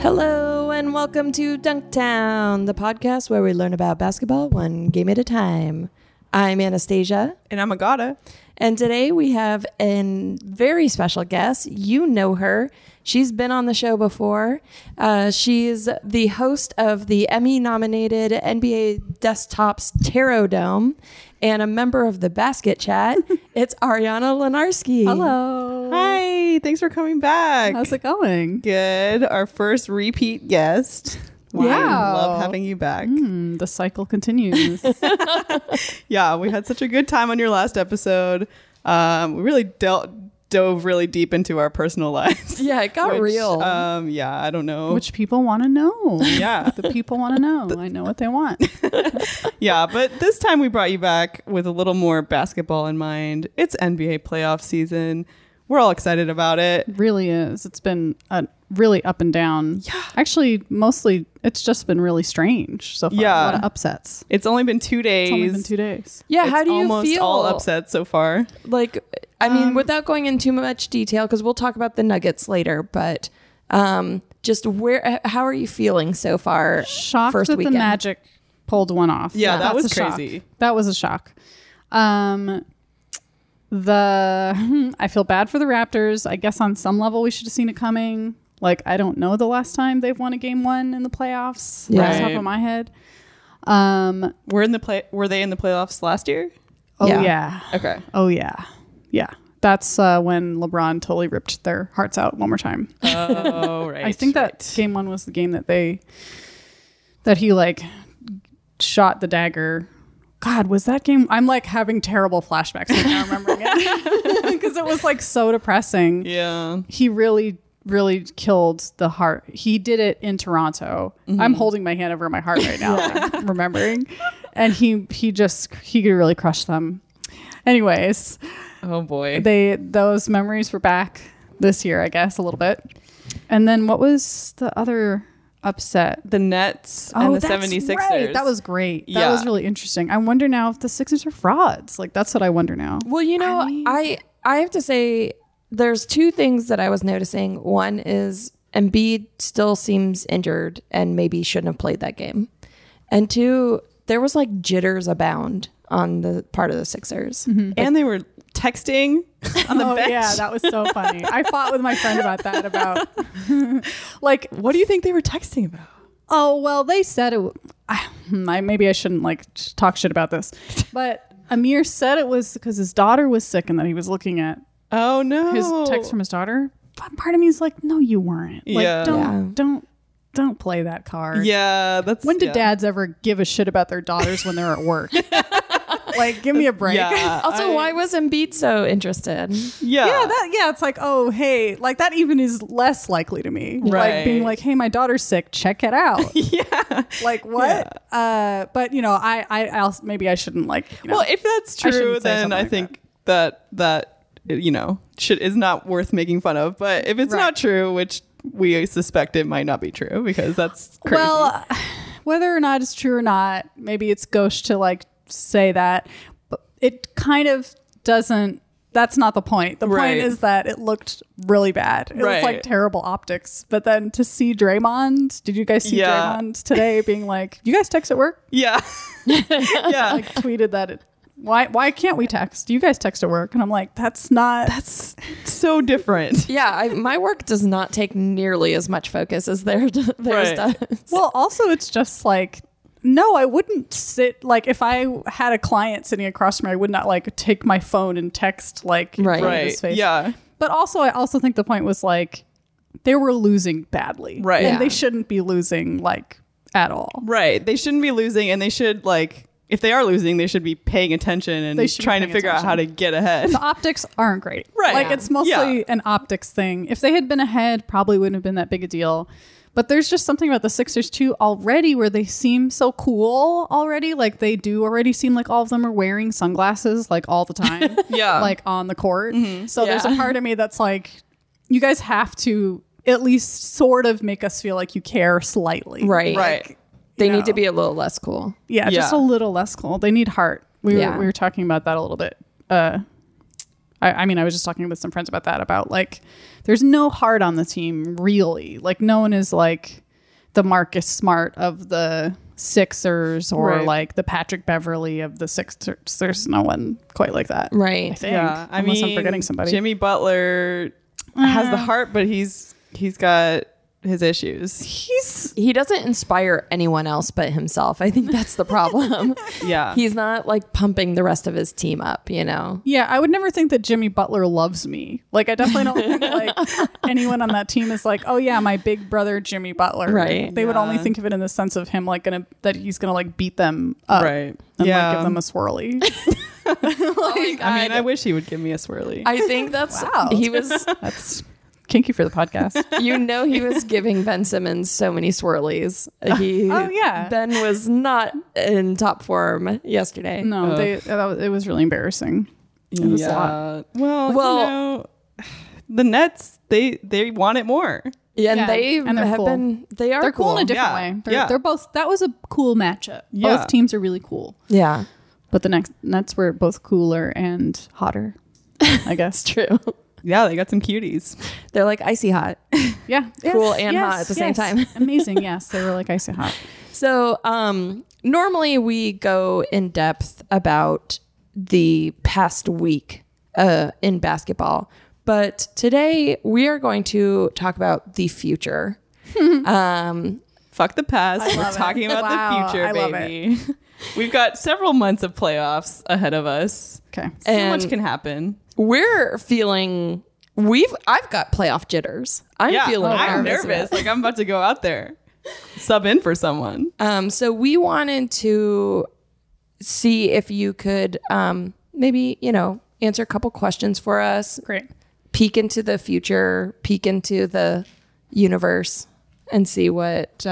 Hello and welcome to Dunktown, the podcast where we learn about basketball one game at a time. I'm Anastasia. And I'm Agata. And today we have a very special guest. You know her. She's been on the show before. She's the host of the Emmy-nominated NBA Desktops Tarot Dome and a member of the Basket Chat. It's Ariana Lenarski. Hello. Hi. Thanks for coming back. How's it going? Good. Our first repeat guest. Wow. Yeah. Love having you back. The cycle continues. Yeah, we had such a good time on your last episode. We really dove really deep into our personal lives. Yeah, it got real. Yeah, I don't know. Which people want to know. Yeah. The people want to know. I know what they want. Yeah, but this time we brought you back with a little more basketball in mind. It's NBA playoff season. We're all excited about it. It really is. It's been really up and down. Yeah. Actually, mostly it's just been really strange so far. Yeah. A lot of upsets. It's only been 2 days. Yeah. How do you feel? Almost all upsets so far. Like, I mean, without going into too much detail, because we'll talk about the Nuggets later, but just how are you feeling so far? Shocked first that weekend? The Magic pulled one off. Yeah, that was crazy. Shock. That was a shock. I feel bad for the Raptors. I guess on some level we should have seen it coming. Like, I don't know the last time they've won a game one in the playoffs. Yeah. Right. Off the top of my head. Were they in the playoffs last year? Oh yeah. Okay. Oh yeah. Yeah. That's when LeBron totally ripped their hearts out one more time. Oh right. I think that game one was the game that he like shot the dagger. God, was that game? I'm like having terrible flashbacks right now remembering it because it was like so depressing. Yeah. He really, really killed the heart. He did it in Toronto. Mm-hmm. I'm holding my hand over my heart right now. I'm remembering. And he really crushed them. Anyways. Oh boy. Those memories were back this year, I guess, a little bit. And then what was the other upset? The Nets and the 76ers. Right. That was great. That was really interesting. I wonder now if the Sixers are frauds. Like, that's what I wonder now. Well, you know, I have to say there's two things that I was noticing. One is Embiid still seems injured and maybe shouldn't have played that game. And two, there was like jitters abound on the part of the Sixers. Mm-hmm. And they were texting on the bench. Yeah, that was so funny. I fought with my friend about like, what do you think they were texting about? Oh, well, they said maybe I shouldn't like talk shit about this, but Amir said it was because his daughter was sick and that he was looking at his text from his daughter. But part of me is like, no, you weren't. Like, don't play that card. Yeah, that's when did dads ever give a shit about their daughters when they're at work? Like, give me a break. Yeah, also, why was Embiid so interested? Yeah. Yeah, it's like, oh, hey, like that even is less likely to me. Right. Like being like, hey, my daughter's sick. Check it out. Yeah. Like what? Yeah. But, you know, I maybe I shouldn't like. You know, well, if that's true, then I think that you know, shit is not worth making fun of. But if it's not true, which we suspect it might not be true because that's crazy. Well, whether or not it's true or not, maybe it's gauche to like say that, but it kind of doesn't. That's not the point. The point is that it looked really bad. It was like terrible optics. But then to see Draymond, did you guys see Draymond today being like, you guys text at work? Yeah. Yeah. Like tweeted that why can't we text? You guys text at work. And I'm like, that's so different. Yeah. My work does not take nearly as much focus as theirs does. Well, also it's just like, no, I wouldn't sit, like, if I had a client sitting across from me, I would not, like, take my phone and text, like, in front of his face. Yeah. But also, I also think the point was, like, they were losing badly. Right. And they shouldn't be losing, like, at all. Right. They shouldn't be losing, and they should, like, if they are losing, they should be paying attention and trying to figure out how to get ahead. The optics aren't great. Right. Like, it's mostly an optics thing. If they had been ahead, probably wouldn't have been that big a deal. But there's just something about the Sixers, too, already where they seem so cool already. Like, they do already seem like all of them are wearing sunglasses, like, all the time. Yeah. Like, on the court. Mm-hmm. So there's a part of me that's like, you guys have to at least sort of make us feel like you care slightly. Right. Like, they need to be a little less cool. Yeah, just a little less cool. They need heart. We were talking about that a little bit I mean, I was just talking with some friends about that, about like, there's no heart on the team, really. Like, no one is like the Marcus Smart of the Sixers or right. like the Patrick Beverly of the Sixers. There's no one quite like that. Right. I think. Yeah. I Unless mean, I'm forgetting somebody. Jimmy Butler has the heart, but he's got his issues. He doesn't inspire anyone else but himself. I think that's the problem. Yeah. He's not like pumping the rest of his team up, you know? Yeah. I would never think that Jimmy Butler loves me. Like, I definitely don't think like anyone on that team is like, oh yeah, my big brother, Jimmy Butler. Right. They would only think of it in the sense of him like that he's going to like beat them up. Right. And like give them a swirly. Like, oh my God. I mean, I wish he would give me a swirly. I think that's, wow. He was, that's kinky for the podcast. You know, he was giving Ben Simmons so many swirlies. Ben was not in top form yesterday. No, it was really embarrassing. It was a lot. Well, you know, the Nets, they want it more. Yeah, and they're cool in a different way. They're both. That was a cool matchup. Yeah. Both teams are really cool. Yeah, but the Nets were both cooler and hotter, I guess. True. Yeah, they got some cuties. They're like icy hot. Yeah. Cool and hot at the same time. Amazing. Yes, they were like icy hot. So normally we go in depth about the past week in basketball. But today we are going to talk about the future. Fuck the past. We're talking about the future, baby. Love it. We've got several months of playoffs ahead of us. Okay. So much can happen. We're feeling I've got playoff jitters. I'm nervous. Like, I'm about to go out there, sub in for someone. So we wanted to see if you could maybe, you know, answer a couple questions for us. Great. Peek into the future, peek into the universe, and see what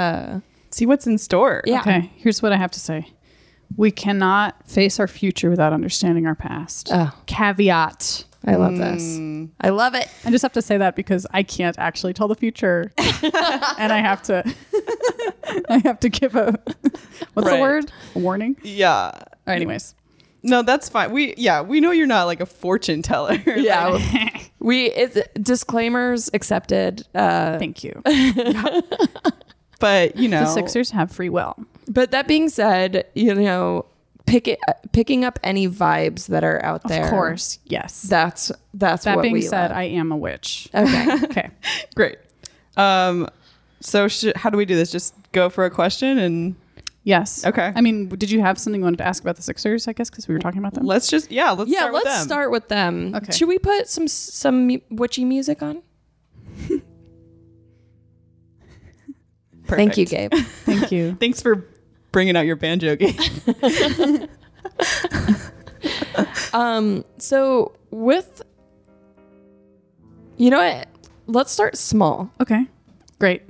see what's in store. Yeah. Okay. Here's what I have to say. We cannot face our future without understanding our past. Oh. Caveat. I love this. I love it. I just have to say that because I can't actually tell the future. And I have to give a, what's the word? A warning? Yeah. Anyways. No, that's fine. We know you're not like a fortune teller. Yeah. Like. It's disclaimers accepted. Thank you. Yeah. But, you know. The Sixers have free will. But that being said, you know, picking up any vibes that are out there. Of course, yes. That's what we love. That being said, I am a witch. Okay. Okay. Great. So how do we do this? Just go for a question and... Yes. Okay. I mean, did you have something you wanted to ask about the Sixers, I guess, because we were talking about them? Let's start with them. Okay. Should we put some witchy music on? Perfect. Thank you, Gabe. Thank you. Thanks for bringing out your banjo game. So with, you know what? Let's start small. Okay. Great.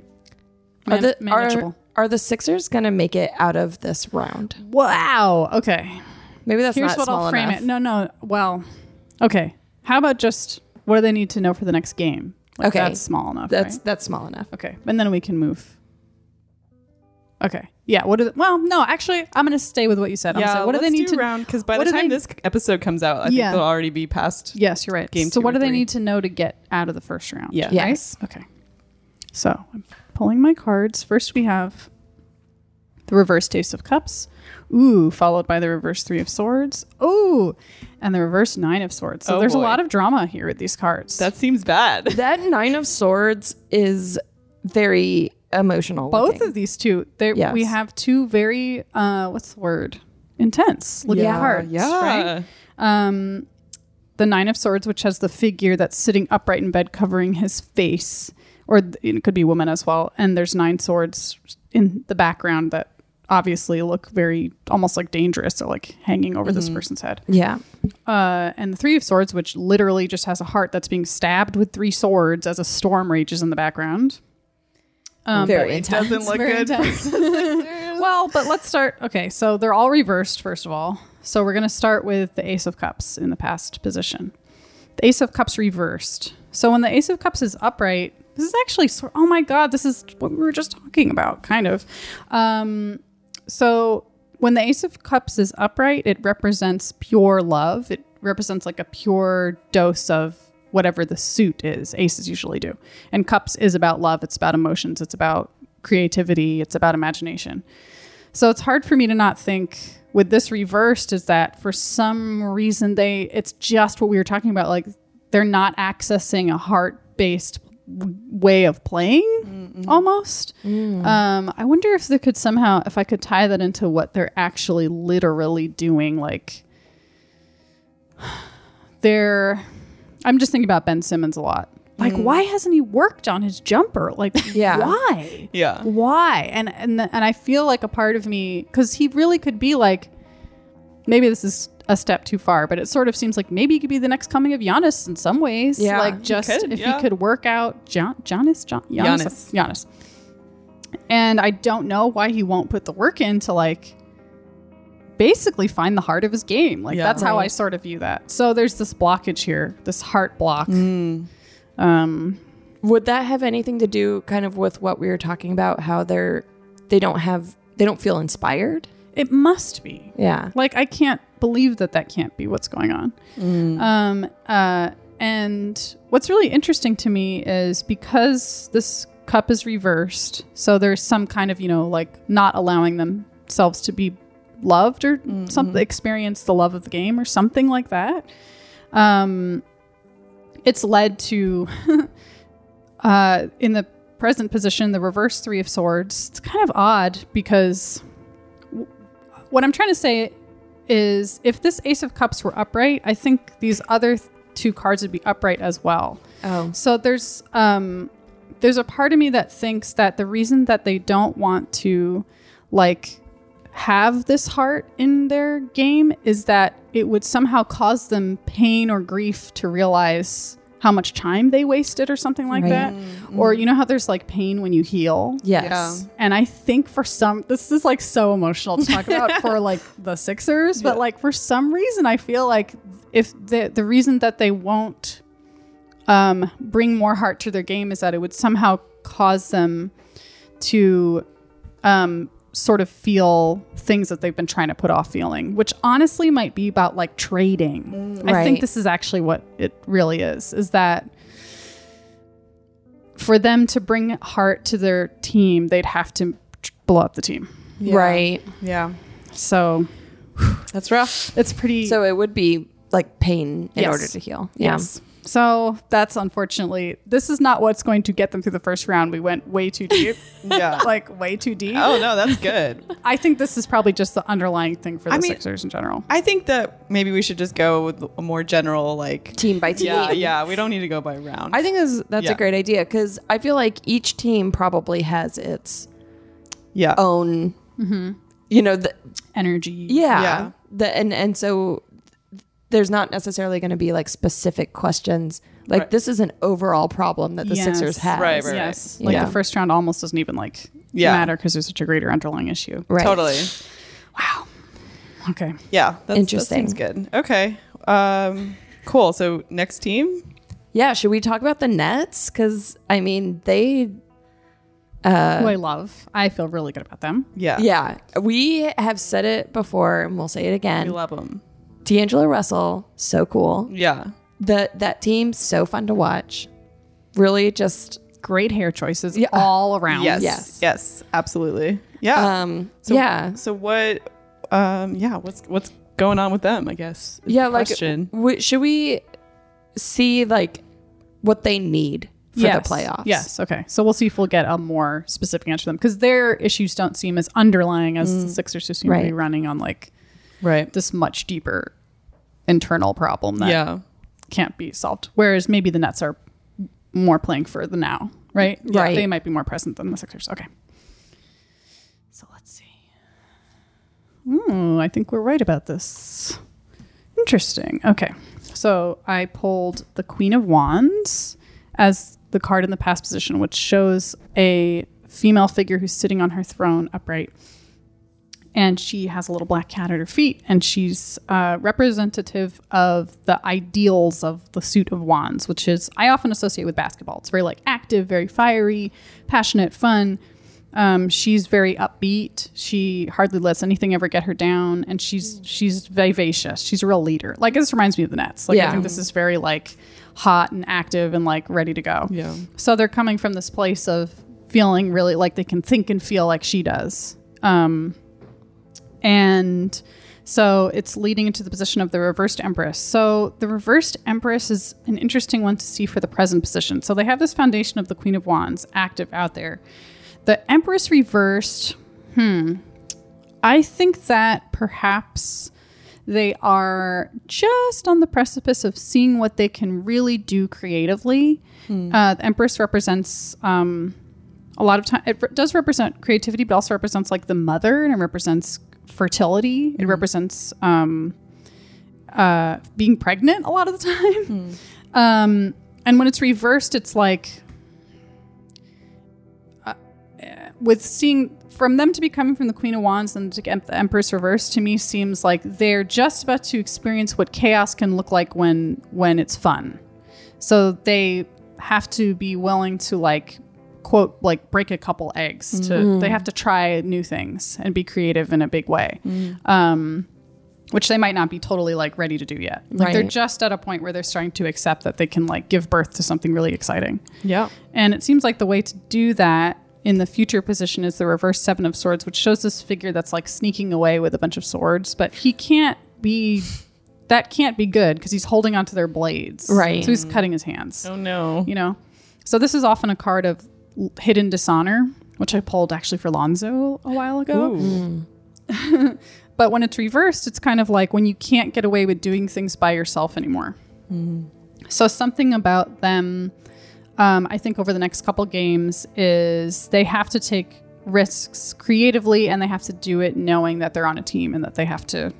Manageable. Are the Sixers going to make it out of this round? Wow. Okay. Maybe that's Here's not small I'll frame enough. It. No. Well, okay. How about just what do they need to know for the next game? Like, okay. That's small enough. That's small enough. Okay. And then we can move. Okay. Yeah. I'm going to stay with what you said. I'm gonna say, what do they need to know? Because by the time this episode comes out, I think they'll already be past. Yes, you're right. Game so, what do they need to know to get out of the first round? Yeah. Yes. Right? Okay. So, I'm pulling my cards. First, we have the reverse Ace of Cups. Ooh, followed by the reverse Three of Swords. Ooh, and the reverse Nine of Swords. So, there's a lot of drama here with these cards. That seems bad. That Nine of Swords is very emotional. Both looking. Of these two. Yes. We have two very intense looking cards. Yeah. Right? The Nine of Swords, which has the figure that's sitting upright in bed covering his face, or it could be a woman as well. And there's nine swords in the background that obviously look very almost like dangerous or like hanging over this person's head. Yeah. And the Three of Swords, which literally just has a heart that's being stabbed with three swords as a storm rages in the background. Very intense. It doesn't look good. Well, but let's start. Okay, so they're all reversed, first of all. So we're going to start with the Ace of Cups in the past position. The Ace of Cups reversed. So when the Ace of Cups is upright, this is actually, oh my God, this is what we were just talking about, kind of. So when the Ace of Cups is upright, it represents pure love. It represents like a pure dose of whatever the suit is. Aces usually do. And Cups is about love. It's about emotions. It's about creativity. It's about imagination. So it's hard for me to not think with this reversed is that for some reason it's just what we were talking about. Like they're not accessing a heart-based way of playing almost. I wonder if they could somehow, if I could tie that into what they're actually literally doing. Like I'm just thinking about Ben Simmons a lot. Like, why hasn't he worked on his jumper? Like, why? Yeah. Why? And I feel like a part of me, because he really could be like, maybe this is a step too far, but it sort of seems like maybe he could be the next coming of Giannis in some ways. Yeah. Like, just he could work out Giannis. And I don't know why he won't put the work in to, like, basically find the heart of his game. Like, that's how I sort of view that. So there's this blockage here, this heart block. Would that have anything to do kind of with what we were talking about, how they don't feel inspired? It must be. Yeah. Like, I can't believe that can't be what's going on. And what's really interesting to me is because this cup is reversed, so there's some kind of, like not allowing themselves to be loved or something, experience the love of the game or something like that. It's led to, in the present position, the reverse Three of Swords. It's kind of odd because what I'm trying to say is if this Ace of Cups were upright, I think these other two cards would be upright as well. Oh. So there's a part of me that thinks that the reason that they don't want to, like, have this heart in their game is that it would somehow cause them pain or grief to realize how much time they wasted or something like that. Or you know how there's like pain when you heal? Yes. Yeah. And I think this is like so emotional to talk about for like the Sixers, but like for some reason I feel like if the reason that they won't bring more heart to their game is that it would somehow cause them to sort of feel things that they've been trying to put off feeling, which honestly might be about like trading. I think this is actually what it really is that for them to bring heart to their team, they'd have to blow up the team. Yeah. Right. Yeah. So that's rough. It's pretty. So it would be like pain in order to heal. Yeah. Yes. So that's unfortunately, this is not what's going to get them through the first round. We went way too deep. Like way too deep. Oh, no, that's good. I think this is probably just the underlying thing for the Sixers in general. I think that maybe we should just go with a more general, like, team by team. Yeah, we don't need to go by round. I think that's a great idea because I feel like each team probably has its own, energy. Yeah. And so there's not necessarily going to be like specific questions. Like this is an overall problem that the Sixers have. Right. Yes. Like the first round almost doesn't even like matter because there's such a greater underlying issue. Right. Totally. Wow. Okay. Yeah. That's interesting. That seems good. Okay. Cool. So next team. Yeah. Should we talk about the Nets? Because I mean, they. Who I love. I feel really good about them. Yeah. Yeah. We have said it before and we'll say it again. We love them. D'Angelo Russell, so cool. Yeah. That team, so fun to watch. Really just great hair choices all around. Yes, absolutely. Yeah. So what what's going on with them, I guess? Yeah, like should we see like what they need for the playoffs? Yes, okay. So we'll see if we'll get a more specific answer to them because their issues don't seem as underlying as the Sixers just seem to be running on like this much deeper internal problem that can't be solved. Whereas maybe the Nets are more playing for the now, right? Yeah. Right. They might be more present than the Sixers. Okay. So let's see. I think we're right about this. Interesting. Okay. So I pulled the Queen of Wands as the card in the past position, which shows a female figure who's sitting on her throne upright. And she has a little black cat at her feet, and she's representative of the ideals of the suit of wands, which is I often associate with basketball. It's very like active, very fiery, passionate, fun. She's very upbeat. She hardly lets anything ever get her down, and she's vivacious. She's a real leader. Like, this reminds me of the Nets. Like, yeah. I think this is very like hot and active and like ready to go. Yeah. So they're coming from this place of feeling really like they can think and feel like she does. And so it's leading into the position of the reversed empress. So the reversed empress is an interesting one to see for the present position. So they have this foundation of the Queen of Wands active out there. The empress reversed, I think that perhaps they are just on the precipice of seeing what they can really do creatively. The empress represents... a lot of time, it does represent creativity, but also represents like the mother, and it represents fertility. It represents being pregnant a lot of the time. And when it's reversed, it's like with seeing from them to be coming from the Queen of Wands and to get the Empress reversed, to me seems like they're just about to experience what chaos can look like when it's fun. So they have to be willing to like, quote, like break a couple eggs to, they have to try new things and be creative in a big way, which they might not be totally like ready to do yet. Like, right. They're just at a point where they're starting to accept that they can like give birth to something really exciting. Yeah. And it seems like the way to do that in the future position is the reverse Seven of Swords, which shows this figure that's like sneaking away with a bunch of swords, but he can't be... that can't be good because he's holding onto their blades. Right. So he's cutting his hands. Oh no. You know? So this is often a card of hidden dishonor, which I pulled actually for Lonzo a while ago. But when it's reversed, it's kind of like when you can't get away with doing things by yourself anymore. So something about them, I think over the next couple games, is they have to take risks creatively, and they have to do it knowing that they're on a team and that they have to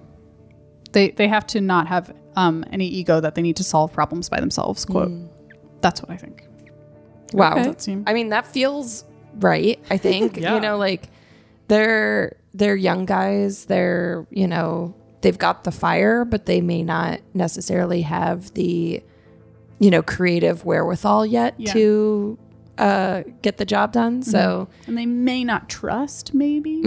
they have to not have any ego that they need to solve problems by themselves, quote. That's what I think. Wow. Okay. I mean, that feels right, I think. Yeah. You know, like they're young guys, they're, you know, they've got the fire, but they may not necessarily have the, you know, creative wherewithal yet to get the job done. So, and they may not trust, maybe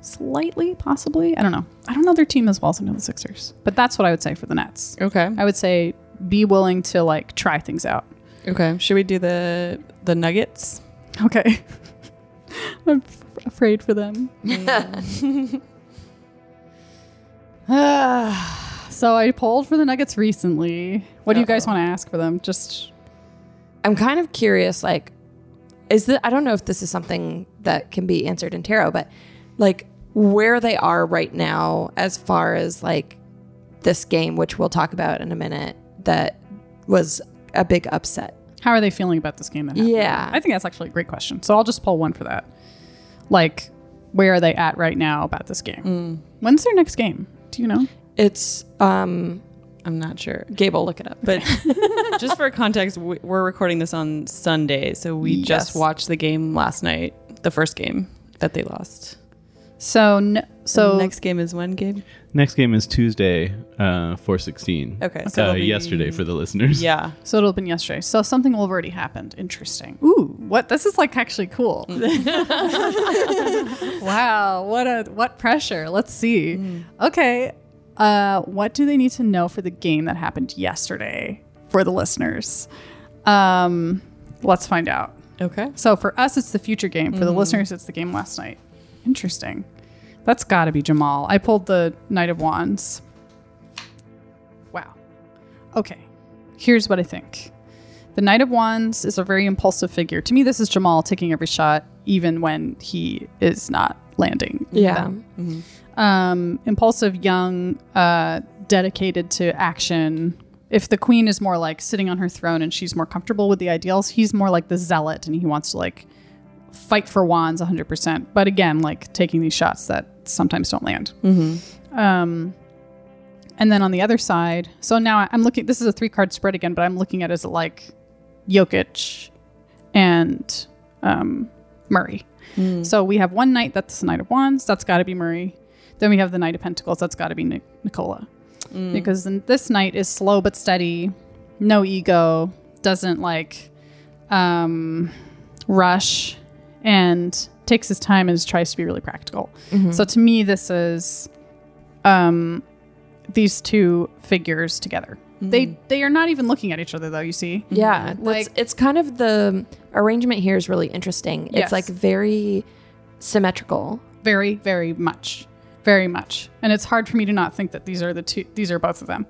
slightly, possibly. I don't know. I don't know their team as well as I know the Sixers, but that's what I would say for the Nets. Okay. I would say be willing to like try things out. Okay. Should we do the Nuggets? Okay. I'm afraid for them. So I polled for the Nuggets recently. What do you guys want to ask for them? Just, I'm kind of curious, like, I don't know if this is something that can be answered in tarot, but like where they are right now as far as like this game, which we'll talk about in a minute, that was a big upset. How are they feeling about this game that happened? Yeah. I think that's actually a great question. So I'll just pull one for that. Like, where are they at right now about this game? When's their next game? Do you know? It's, I'm not sure. Gabe will look it up. But just for context, we're recording this on Sunday. So we just watched the game last night, the first game that they lost. So, so next game is when, Gabe? Next game is Tuesday, 4/16. Okay. So yesterday for the listeners. Yeah. So it'll have been yesterday. So something will have already happened. Interesting. Ooh, what? This is like actually cool. Wow. What pressure. Let's see. Okay. What do they need to know for the game that happened yesterday for the listeners? Let's find out. Okay. So for us, it's the future game. For the listeners, it's the game last night. Interesting. That's got to be Jamal. I pulled the Knight of Wands. Wow. Okay. Here's what I think. The Knight of Wands is a very impulsive figure. To me, this is Jamal taking every shot, even when he is not landing. Yeah. Impulsive, young, dedicated to action. If the queen is more like sitting on her throne and she's more comfortable with the ideals, he's more like the zealot and he wants to like fight for wands 100%, but again, like taking these shots that sometimes don't land. And then on the other side, so now I'm looking, this is a 3-card spread again, but I'm looking at it as like Jokic and Murray. So we have one knight that's the Knight of Wands, that's got to be Murray. Then we have the Knight of Pentacles, that's got to be Nicola, because this knight is slow but steady, no ego, doesn't like rush, and takes his time and tries to be really practical. Mm-hmm. So to me, this is these two figures together. Mm-hmm. They are not even looking at each other, though, you see? Yeah. Like, it's kind of the arrangement here is really interesting. It's yes. like very symmetrical. Very, very much. Very much. And it's hard for me to not think that these are the two. These are both of them.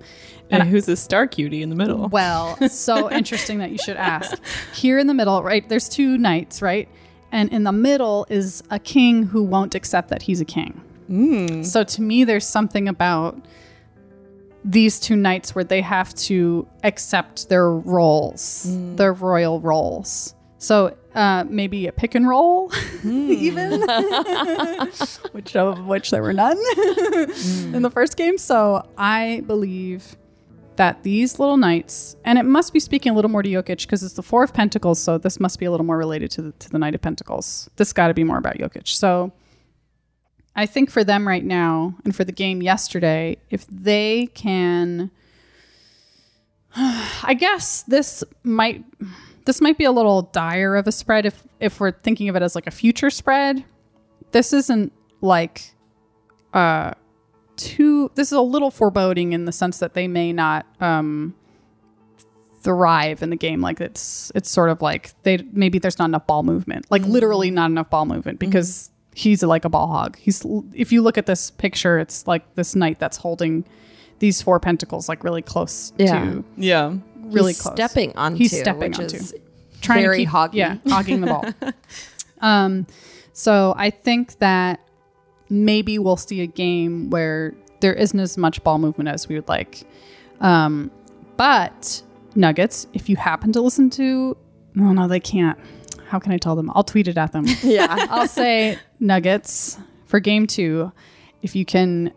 And who's the star cutie in the middle? Well, so interesting that you should ask. Here in the middle, right, there's two knights, right? And in the middle is a king who won't accept that he's a king. Mm. So to me, there's something about these two knights where they have to accept their roles, their royal roles. So maybe a pick and roll, even, which of which there were none in the first game. So I believe that these little knights, and it must be speaking a little more to Jokic because it's the Four of Pentacles, so this must be a little more related to the Knight of Pentacles. This got to be more about Jokic. So I think for them right now, and for the game yesterday, if they can, I guess this might be a little dire of a spread if we're thinking of it as like a future spread. This isn't like too. This is a little foreboding in the sense that they may not thrive in the game. Like it's sort of like maybe there's not enough ball movement. Like literally not enough ball movement because. Mm-hmm. He's like a ball hog. If you look at this picture, it's like this knight that's holding these four pentacles like really close to. Yeah. Really He's close. Stepping onto. He's stepping onto. Is trying very to keep, hoggy. Yeah, hogging the ball. So I think that maybe we'll see a game where there isn't as much ball movement as we would like. But Nuggets, if you happen to listen to... Oh, no, they can't. How can I tell them? I'll tweet it at them. Yeah. I'll say, Nuggets, for game 2, if you can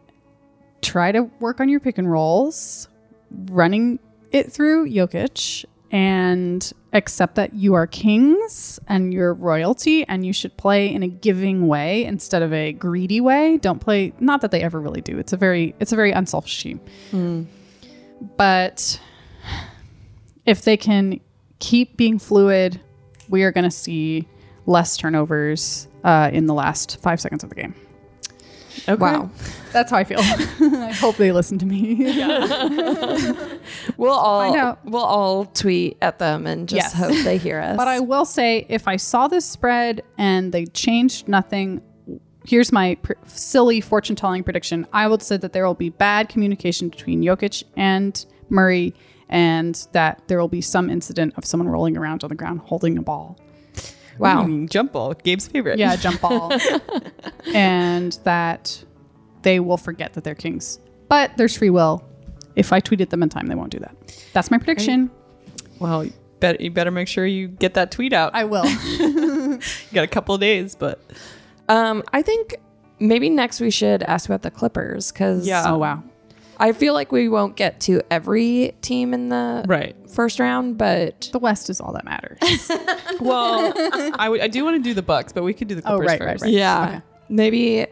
try to work on your pick and rolls, running it through Jokic, and accept that you are kings and you're royalty and you should play in a giving way instead of a greedy way. Don't play, not that they ever really do. It's a very unselfish team. Mm. But if they can keep being fluid, we are going to see less turnovers in the last 5 seconds of the game. Okay. Wow. That's how I feel. I hope they listen to me. Yeah. We'll all tweet at them and just hope they hear us. But I will say, if I saw this spread and they changed nothing, here's my silly fortune-telling prediction. I would say that there will be bad communication between Jokic and Murray, and that there will be some incident of someone rolling around on the ground holding a ball. Wow. Jump ball, Gabe's favorite. Yeah, jump ball. And that they will forget that they're kings. But there's free will. If I tweet at them in time, they won't do that. That's my prediction. Well, you better make sure you get that tweet out. I will. You got a couple of days, but... I think maybe next we should ask about the Clippers, because... Yeah. Oh, wow. I feel like we won't get to every team in the first round, but... The West is all that matters. Well, I do want to do the Bucks, but we could do the Clippers first. Right. Yeah. Okay. Maybe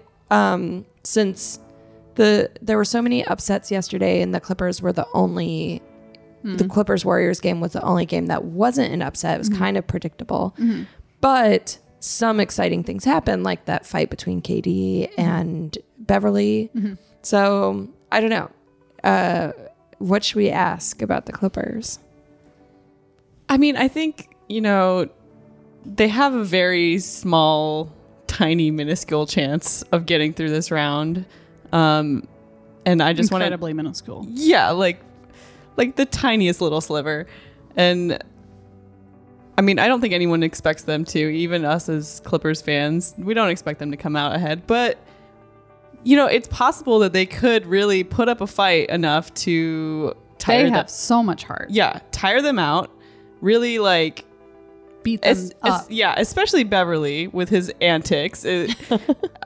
since there were so many upsets yesterday and the Clippers were the only... Mm-hmm. The Clippers-Warriors game was the only game that wasn't an upset. It was kind of predictable. Mm-hmm. But some exciting things happened, like that fight between KD and Beverly. Mm-hmm. So... I don't know. What should we ask about the Clippers? I mean, I think, they have a very small, tiny, minuscule chance of getting through this round. And I just want to... Incredibly minuscule. Yeah, like the tiniest little sliver. And I mean, I don't think anyone expects them to, even us as Clippers fans. We don't expect them to come out ahead, but... it's possible that they could really put up a fight enough to tire them. They have so much heart. Yeah, tire them out. Really, beat them up. Yeah, especially Beverly with his antics.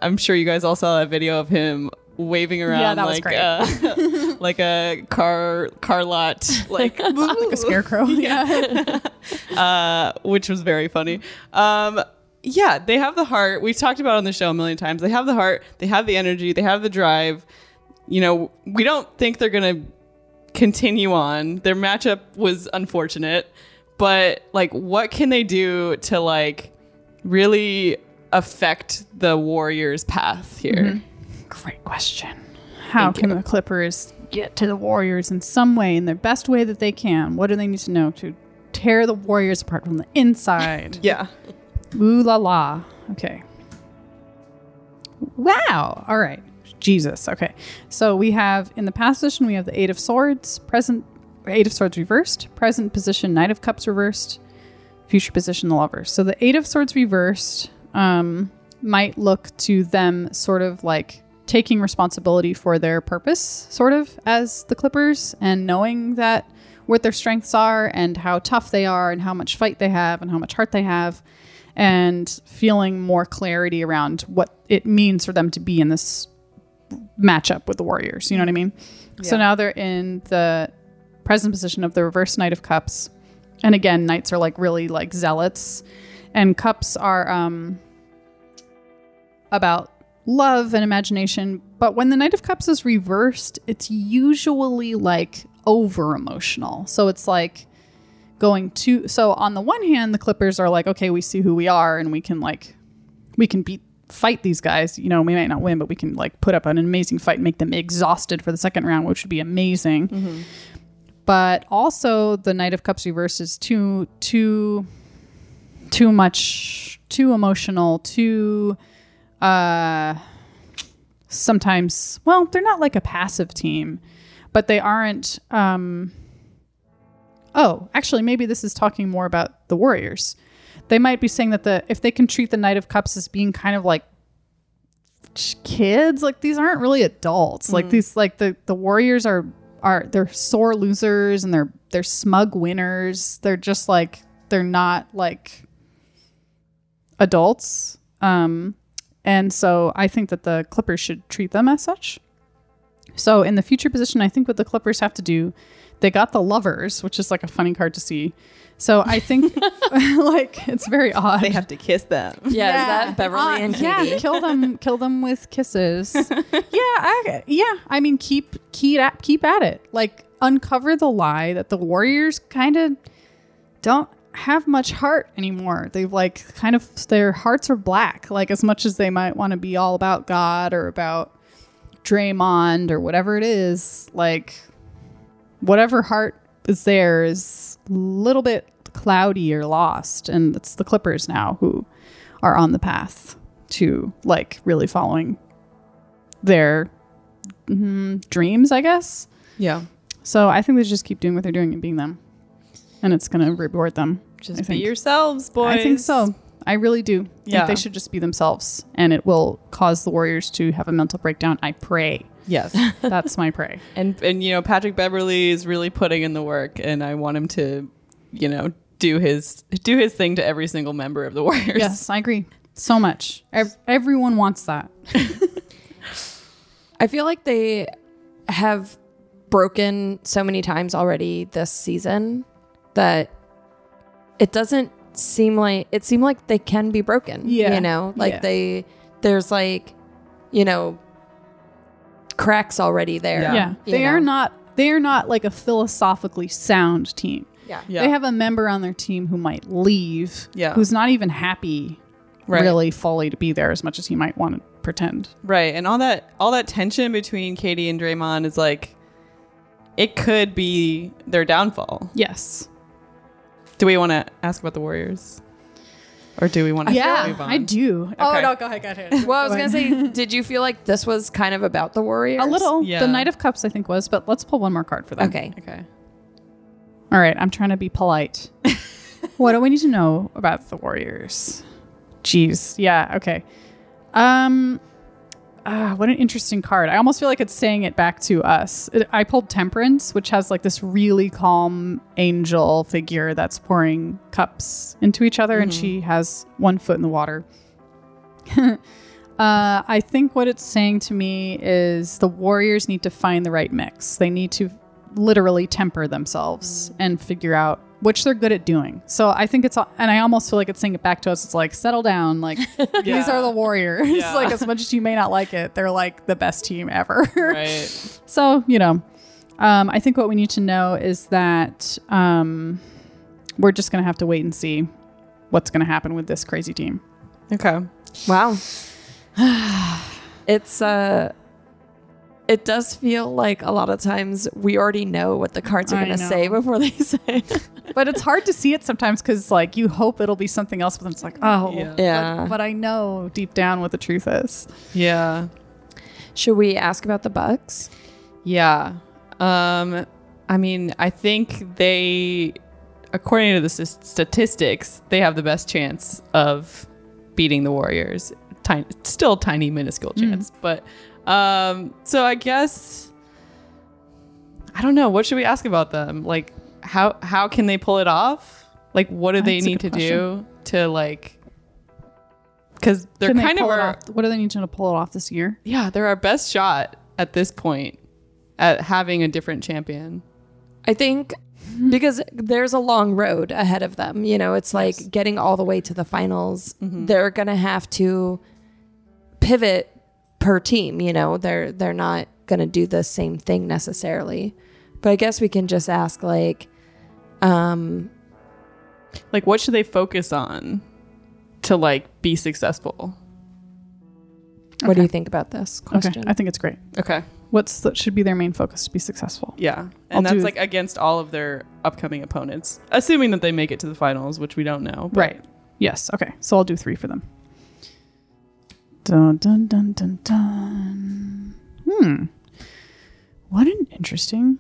I'm sure you guys all saw that video of him waving around like a car lot, like a scarecrow. Yeah, which was very funny. Yeah, they have the heart. We've talked about it on the show a million times. They have the heart. They have the energy. They have the drive. We don't think they're going to continue on. Their matchup was unfortunate. But, what can they do to, really affect the warrior's path here? Mm-hmm. Great question. How can the Clippers get to the Warriors in some way, in their best way that they can? What do they need to know to tear the Warriors apart from the inside? Yeah. Ooh la la. Okay. Wow. All right. Jesus. Okay. So we have, in the past position, we have the Eight of Swords, present, Eight of Swords reversed, present position, Knight of Cups reversed, future position, the Lover. So the Eight of Swords reversed might look to them sort of like taking responsibility for their purpose, sort of, as the Clippers, and knowing that what their strengths are and how tough they are and how much fight they have and how much heart they have, and feeling more clarity around what it means for them to be in this matchup with the Warriors. You know what I mean? Yeah. So now they're in the present position of the reverse Knight of Cups. And again, Knights are like really like zealots, and Cups are about love and imagination. But when the Knight of Cups is reversed, it's usually like over emotional. So it's like going to, so on the one hand, the Clippers are like, okay, we see who we are, and we can fight these guys. You know, we might not win, but we can like put up an amazing fight and make them exhausted for the second round, which would be amazing. Mm-hmm. But also the Knight of Cups reversed is too much, too emotional, too sometimes, well, they're not like a passive team, but they aren't oh, actually, maybe this is talking more about the Warriors. They might be saying that if they can treat the Knight of Cups as being kind of like kids, like these aren't really adults. Mm-hmm. Like these, like the Warriors are they're sore losers, and they're smug winners. They're just like, they're not like adults. And so I think that the Clippers should treat them as such. So in the future position, I think what the Clippers have to do, they got the Lovers, which is like a funny card to see. So I think like it's very odd. They have to kiss them. Yeah, yeah. Is that Beverly and Katie? Yeah, kill them with kisses. I mean, keep at it. Like, uncover the lie that the Warriors kind of don't have much heart anymore. They've like kind of, their hearts are black. Like, as much as they might want to be all about God or about Draymond or whatever it is, like whatever heart is there is a little bit cloudy or lost, and it's the Clippers now who are on the path to like really following their dreams, I guess. Yeah. So I think they just keep doing what they're doing and being them, and it's going to reward them. Just be yourselves, boys. I think so. I really do. Yeah. Think they should just be themselves, and it will cause the Warriors to have a mental breakdown. I pray. Yes. That's my pray. And you know, Patrick Beverley is really putting in the work, and I want him to, you know, do his thing to every single member of the Warriors. Yes, I agree. So much. Everyone wants that. I feel like they have broken so many times already this season that it doesn't seem like, it seemed like they can be broken. Yeah. You know, like there's like, you know, cracks already there. Yeah. They are not like a philosophically sound team. Yeah. Yeah. They have a member on their team who might leave, who's not even happy really fully to be there as much as he might want to pretend. Right. And all that tension between Katie and Draymond is like, it could be their downfall. Yes. Do we want to ask about the Warriors? Or do we want to move on? Yeah, I do. Okay. Oh, no, go ahead. Well, I was going to say, did you feel like this was kind of about the Warriors? A little. Yeah. The Knight of Cups, I think, was. But let's pull one more card for them. Okay. All right. I'm trying to be polite. What do we need to know about the Warriors? Jeez. Yeah, okay. What an interesting card. I almost feel like it's saying it back to us. I pulled Temperance, which has like this really calm angel figure that's pouring cups into each other. Mm-hmm. And she has one foot in the water. I think what it's saying to me is the Warriors need to find the right mix. They need to literally temper themselves and figure out which they're good at doing. So I think it's, and I almost feel like it's saying it back to us. It's like, settle down. Like, these are the Warriors. Yeah. Like, as much as you may not like it, they're like the best team ever. Right. So, you know, I think what we need to know is that we're just going to have to wait and see what's going to happen with this crazy team. Okay. Wow. It does feel like a lot of times we already know what the cards are going to say before they say it. But it's hard to see it sometimes because, like, you hope it'll be something else, but then it's like, oh, yeah. But I know deep down what the truth is. Yeah. Should we ask about the bucks? Yeah. I mean, I think they, according to the statistics, they have the best chance of beating the Warriors. Still tiny, minuscule chance, but... so I guess, I don't know. What should we ask about them? Like, how can they pull it off? Like, what do they need to do to, like, because they're kind of our, what do they need to pull it off this year? Yeah. They're our best shot at this point at having a different champion. I think because there's a long road ahead of them. You know, it's like getting all the way to the finals. Mm-hmm. They're going to have to pivot per team, you know, they're not going to do the same thing necessarily, but I guess we can just ask, like what should they focus on to, like, be successful? Okay. What do you think about this question? Okay. I think it's great. Okay. What should be their main focus to be successful? Yeah. And that's like against all of their upcoming opponents, assuming that they make it to the finals, which we don't know. But. Right. Yes. Okay. So I'll do 3 for them. Dun, dun, dun, dun, dun. What an interesting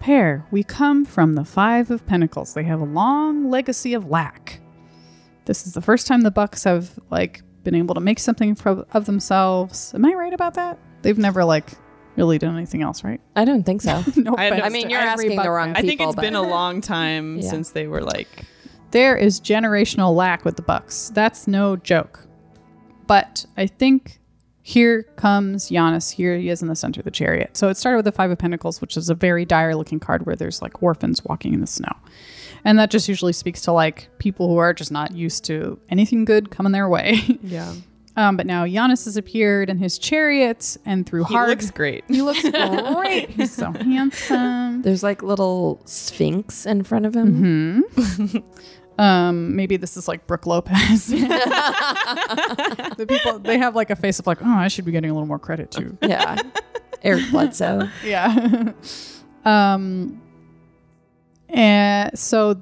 pair. We come from the 5 of Pentacles. They have a long legacy of lack. This is the first time the Bucks have, like, been able to make something of themselves. Am I right about that? They've never, like, really done anything else, right? I don't think so. No, I mean, you're asking the wrong people. I think it's been a long time since they were, like... There is generational lack with the Bucks. That's no joke. But I think here comes Giannis. Here he is in the center of the chariot. So it started with the 5 of Pentacles, which is a very dire looking card where there's, like, orphans walking in the snow. And that just usually speaks to, like, people who are just not used to anything good coming their way. Yeah. But now Giannis has appeared in his chariot and through hard... He looks great. He looks great. He's so handsome. There's, like, little sphinx in front of him. Mm-hmm. Maybe this is like Brooke Lopez. The people, they have, like, a face of, like, oh, I should be getting a little more credit too. Yeah. Eric Bledsoe. Yeah. And so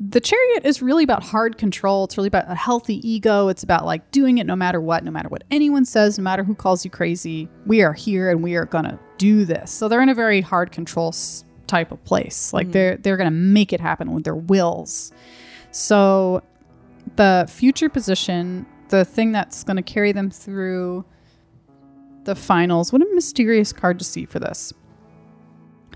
the chariot is really about hard control. It's really about a healthy ego. It's about, like, doing it no matter what anyone says, no matter who calls you crazy. We are here and we are going to do this. So they're in a very hard control type of place. Like, they're going to make it happen with their wills. So the future position, the thing that's going to carry them through the finals. What a mysterious card to see for this.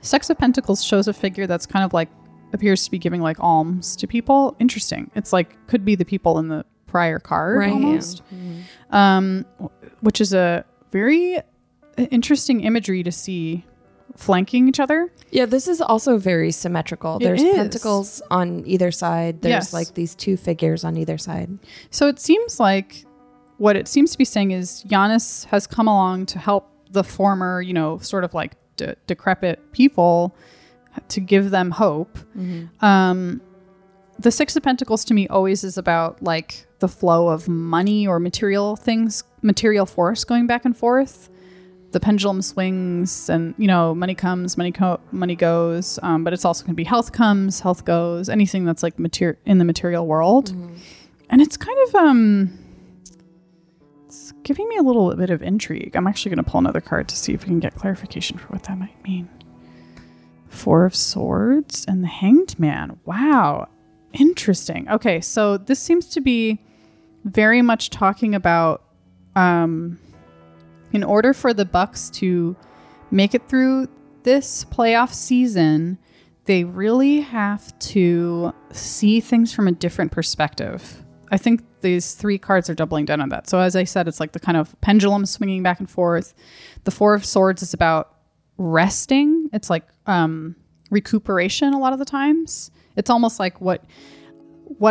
Six of Pentacles shows a figure that's kind of, like, appears to be giving, like, alms to people. Interesting. It's, like, could be the people in the prior card, right, almost. Yeah. Mm-hmm. Which is a very interesting imagery to see flanking each other. Yeah, this is also very symmetrical. There's pentacles on either side. There's like these 2 figures on either side. So it seems like what it seems to be saying is Giannis has come along to help the former, you know, sort of, like, decrepit people to give them hope. Mm-hmm. The 6 of Pentacles to me always is about, like, the flow of money or material things, material force going back and forth. The pendulum swings and, you know, money comes, money goes. But it's also going to be health comes, health goes, anything that's, like, in the material world. Mm-hmm. And it's kind of, it's giving me a little bit of intrigue. I'm actually going to pull another card to see if we can get clarification for what that might mean. 4 of Swords and the Hanged Man. Wow. Interesting. Okay. So this seems to be very much talking about, in order for the Bucks to make it through this playoff season, they really have to see things from a different perspective. I think these 3 cards are doubling down on that. So as I said, it's like the kind of pendulum swinging back and forth. The 4 of Swords is about resting. It's like recuperation a lot of the times. It's almost like what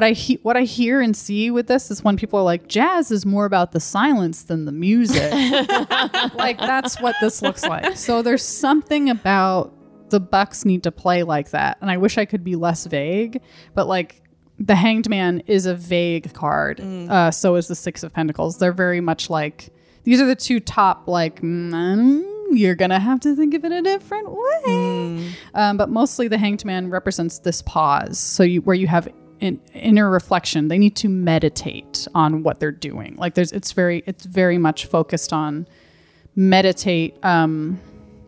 I hear and see with this is when people are like, jazz is more about the silence than the music. Like, that's what this looks like. So there's something about the Bucks need to play like that. And I wish I could be less vague, but, like, The Hanged Man is a vague card. So is the Six of Pentacles. They're very much like, these are the two top, like, you're going to have to think of it a different way. But mostly the Hanged Man represents this pause. So where you have inner reflection, they need to meditate on what they're doing. Like it's very much focused on meditate.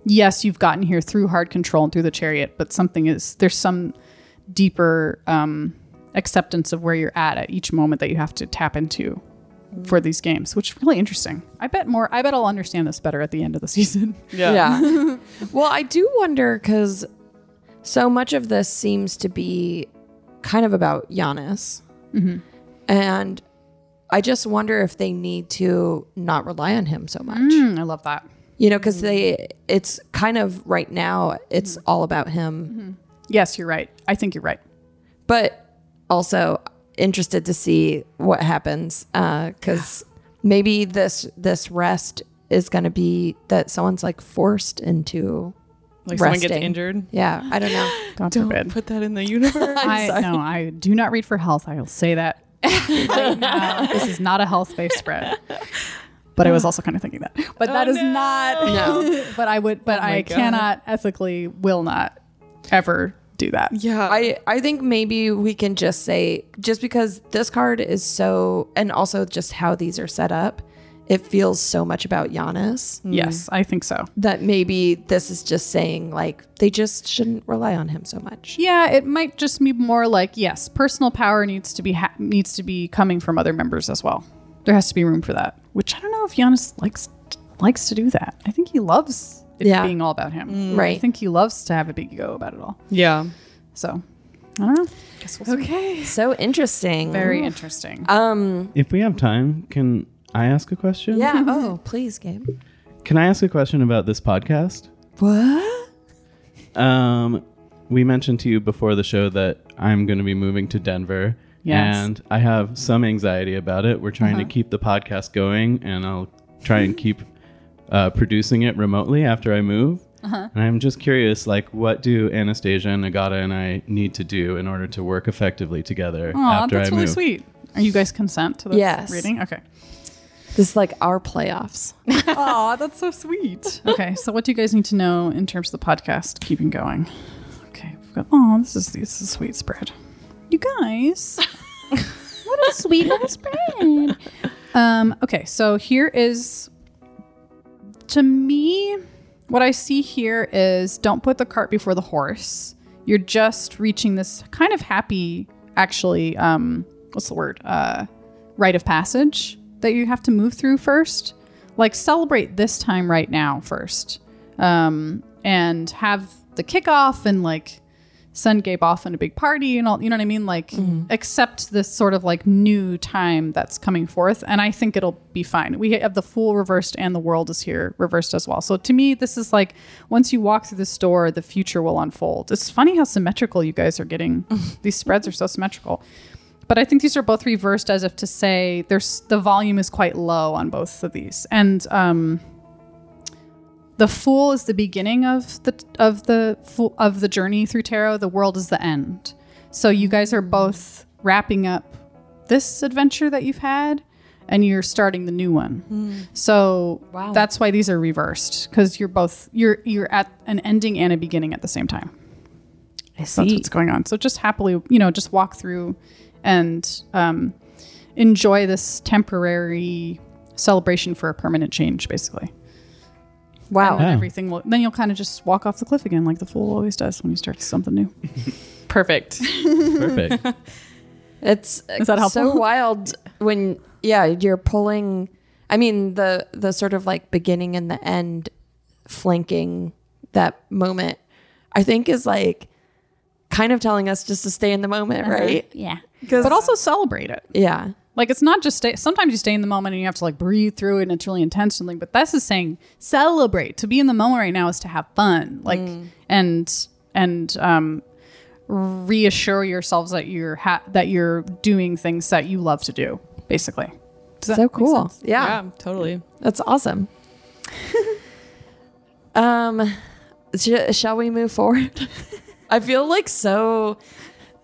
Yes, you've gotten here through hard control and through the Chariot, but there's some deeper acceptance of where you're at each moment that you have to tap into for these games, which is really interesting. I bet I'll understand this better at the end of the season. Yeah. Well, I do wonder, because so much of this seems to be kind of about Giannis. Mm-hmm. And I just wonder if they need to not rely on him so much. I love that. You know, because it's kind of right now, it's all about him. Mm-hmm. Yes, you're right. I think you're right. But also interested to see what happens, because maybe this rest is going to be that someone's like forced into like resting. Someone gets injured. Yeah, I don't know. God forbid. Put that in the universe. No, I do not read for health. I will say that right now. This is not a health-based spread. But I was also kind of thinking that. But that is not. But I would. But I cannot ethically will not ever do that. Yeah. I think maybe we can just say, just because this card is so, and also just how these are set up, it feels so much about Giannis. Yes, I think so. That maybe this is just saying, like, they just shouldn't rely on him so much. Yeah, it might just be more like, yes, personal power needs to be coming from other members as well. There has to be room for that, which I don't know if Giannis likes to do that. I think he loves it being all about him. Right. I think he loves to have a big ego about it all. Yeah. So, I don't know. Guess we'll see. Okay. So interesting. Very interesting. If we have time, can I ask a question? Yeah. Oh, please, Gabe. Can I ask a question about this podcast? What? We mentioned to you before the show that I'm going to be moving to Denver. Yes. And I have some anxiety about it. We're trying to keep the podcast going, and I'll try and keep producing it remotely after I move. And I'm just curious, like, what do Anastasia and Agata and I need to do in order to work effectively together after I move? That's really sweet. Are you guys consent to this reading? Okay. This is like our playoffs. Aw, that's so sweet. Okay, so what do you guys need to know in terms of the podcast keeping going? Okay. This is a sweet spread. You guys, what a sweet little spread. Okay, so here is, to me, what I see here is, don't put the cart before the horse. You're just reaching this kind of happy, actually, rite of passage that you have to move through first. Like, celebrate this time right now first, and have the kickoff and like send Gabe off in a big party and all, you know what I mean? Like, accept this sort of like new time that's coming forth. And I think it'll be fine. We have the Fool reversed and the World is here reversed as well. So to me, this is like, once you walk through this door, the future will unfold. It's funny how symmetrical you guys are getting. These spreads are so symmetrical. But I think these are both reversed as if to say the volume is quite low on both of these. And, the Fool is the beginning of the journey through tarot. The World is the end. So you guys are both wrapping up this adventure that you've had, and you're starting the new one. So that's why these are reversed, because you're at an ending and a beginning at the same time. I see. That's what's going on. So just happily, just walk through and enjoy this temporary celebration for a permanent change, basically. Wow. And everything then you'll kind of just walk off the cliff again, like the Fool always does when you start something new. Perfect. Is that helpful? So wild when, you're pulling, I mean, the sort of like beginning and the end flanking that moment, I think is like kind of telling us just to stay in the moment, right? Yeah. But also celebrate it. Yeah. Like, it's not just stay. Sometimes you stay in the moment and you have to like breathe through it and it's really intense and something. But this is saying celebrate. To be in the moment right now is to have fun, like, and reassure yourselves that you're doing things that you love to do. Basically, so cool. Yeah, totally. That's awesome. Shall we move forward? I feel like so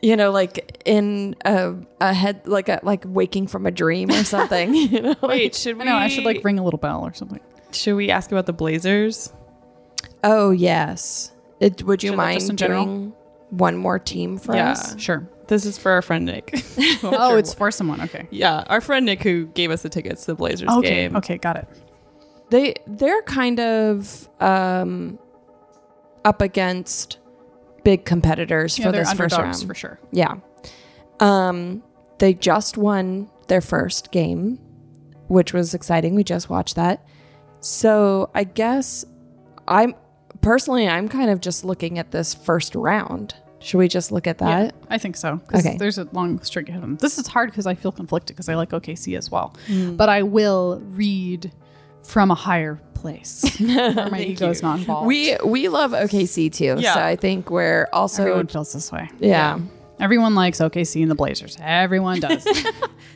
you know, like in a head, like waking from a dream or something. You know? Wait, should we? No, I should like ring a little bell or something. Should we ask about the blazers? Oh yes. Would you mind doing one more team for us? Yeah, sure. This is for our friend Nick. Oh, it's for someone. Okay. Yeah, our friend Nick who gave us the tickets to the Blazers game. Okay, got it. They're kind of up against big competitors for this first round for sure. Yeah, they just won their first game, which was exciting. We just watched that, so I guess I'm kind of just looking at this first round. Should we just look at that? Yeah, I think so. Okay. There's a long string ahead of them. This is hard because I feel conflicted because I like OKC as well, but I will read from a higher place where my ego's not involved. We love OKC too, yeah. So I think we're also... Everyone feels this way. Yeah. Everyone likes OKC and the Blazers. Everyone does.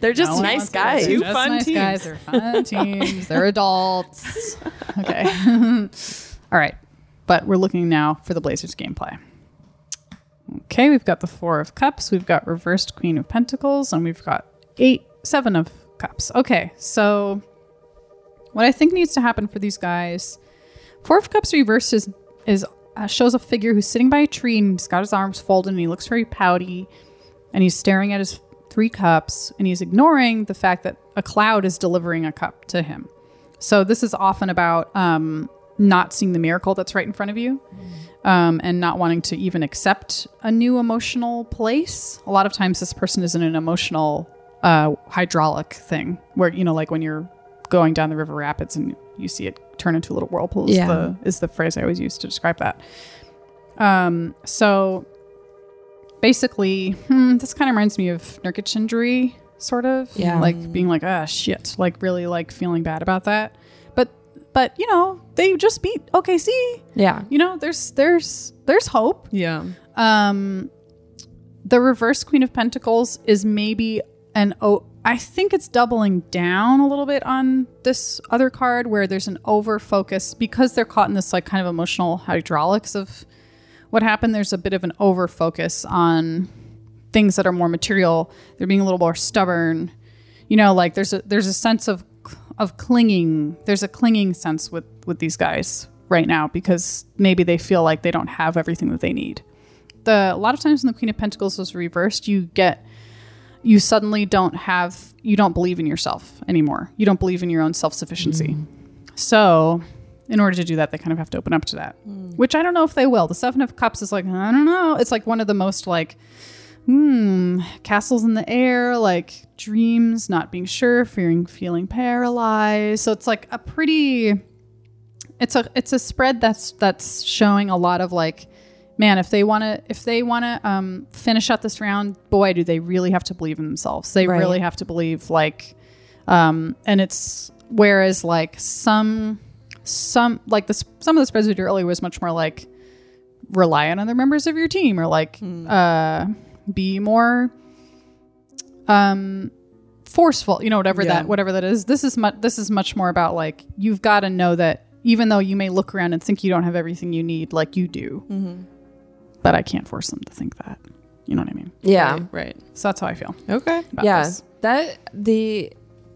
They're just nice guys. They're just nice guys. They're fun teams. They're adults. Okay. All right. But we're looking now for the Blazers gameplay. Okay, we've got the 4 of Cups. We've got reversed Queen of Pentacles. And we've got 7 of Cups. Okay, so... What I think needs to happen for these guys, 4 of Cups reversed is shows a figure who's sitting by a tree and he's got his arms folded and he looks very pouty and he's staring at his 3 cups and he's ignoring the fact that a cloud is delivering a cup to him. So this is often about not seeing the miracle that's right in front of you and not wanting to even accept a new emotional place. A lot of times this person is in an emotional hydraulic thing where, you know, like when you're going down the river rapids and you see it turn into a little whirlpool is the phrase I always use to describe that. So basically, this kind of reminds me of Nurkic injury, sort of. Yeah. Like being like, ah, shit. Like really like feeling bad about that. But you know, they just beat OKC. Yeah. You know, there's hope. Yeah. The reverse Queen of Pentacles is maybe I think it's doubling down a little bit on this other card where there's an over focus because they're caught in this like kind of emotional hydraulics of what happened. There's a bit of an over focus on things that are more material. They're being a little more stubborn, you know, like there's a sense of clinging. There's a clinging sense with these guys right now because maybe they feel like they don't have everything that they need. A lot of times when the Queen of Pentacles was reversed, you suddenly you don't believe in yourself anymore. You don't believe in your own self-sufficiency. So in order to do that, they kind of have to open up to that, which I don't know if they will. The 7 of Cups is like, I don't know. It's like one of the most like, castles in the air, like dreams, not being sure, feeling paralyzed. So it's like it's a spread that's showing a lot of like, man, if they want to finish out this round, boy, do they really have to believe in themselves. They really have to believe, like, and it's whereas like some like this, some of the spreads we did earlier was much more like rely on other members of your team or like be more forceful, you know, whatever that is. This is much more about like you've got to know that even though you may look around and think you don't have everything you need, like you do. Mm-hmm. But I can't force them to think that. You know what I mean? Yeah. Right. So that's how I feel. Okay. Yes. Yeah. That the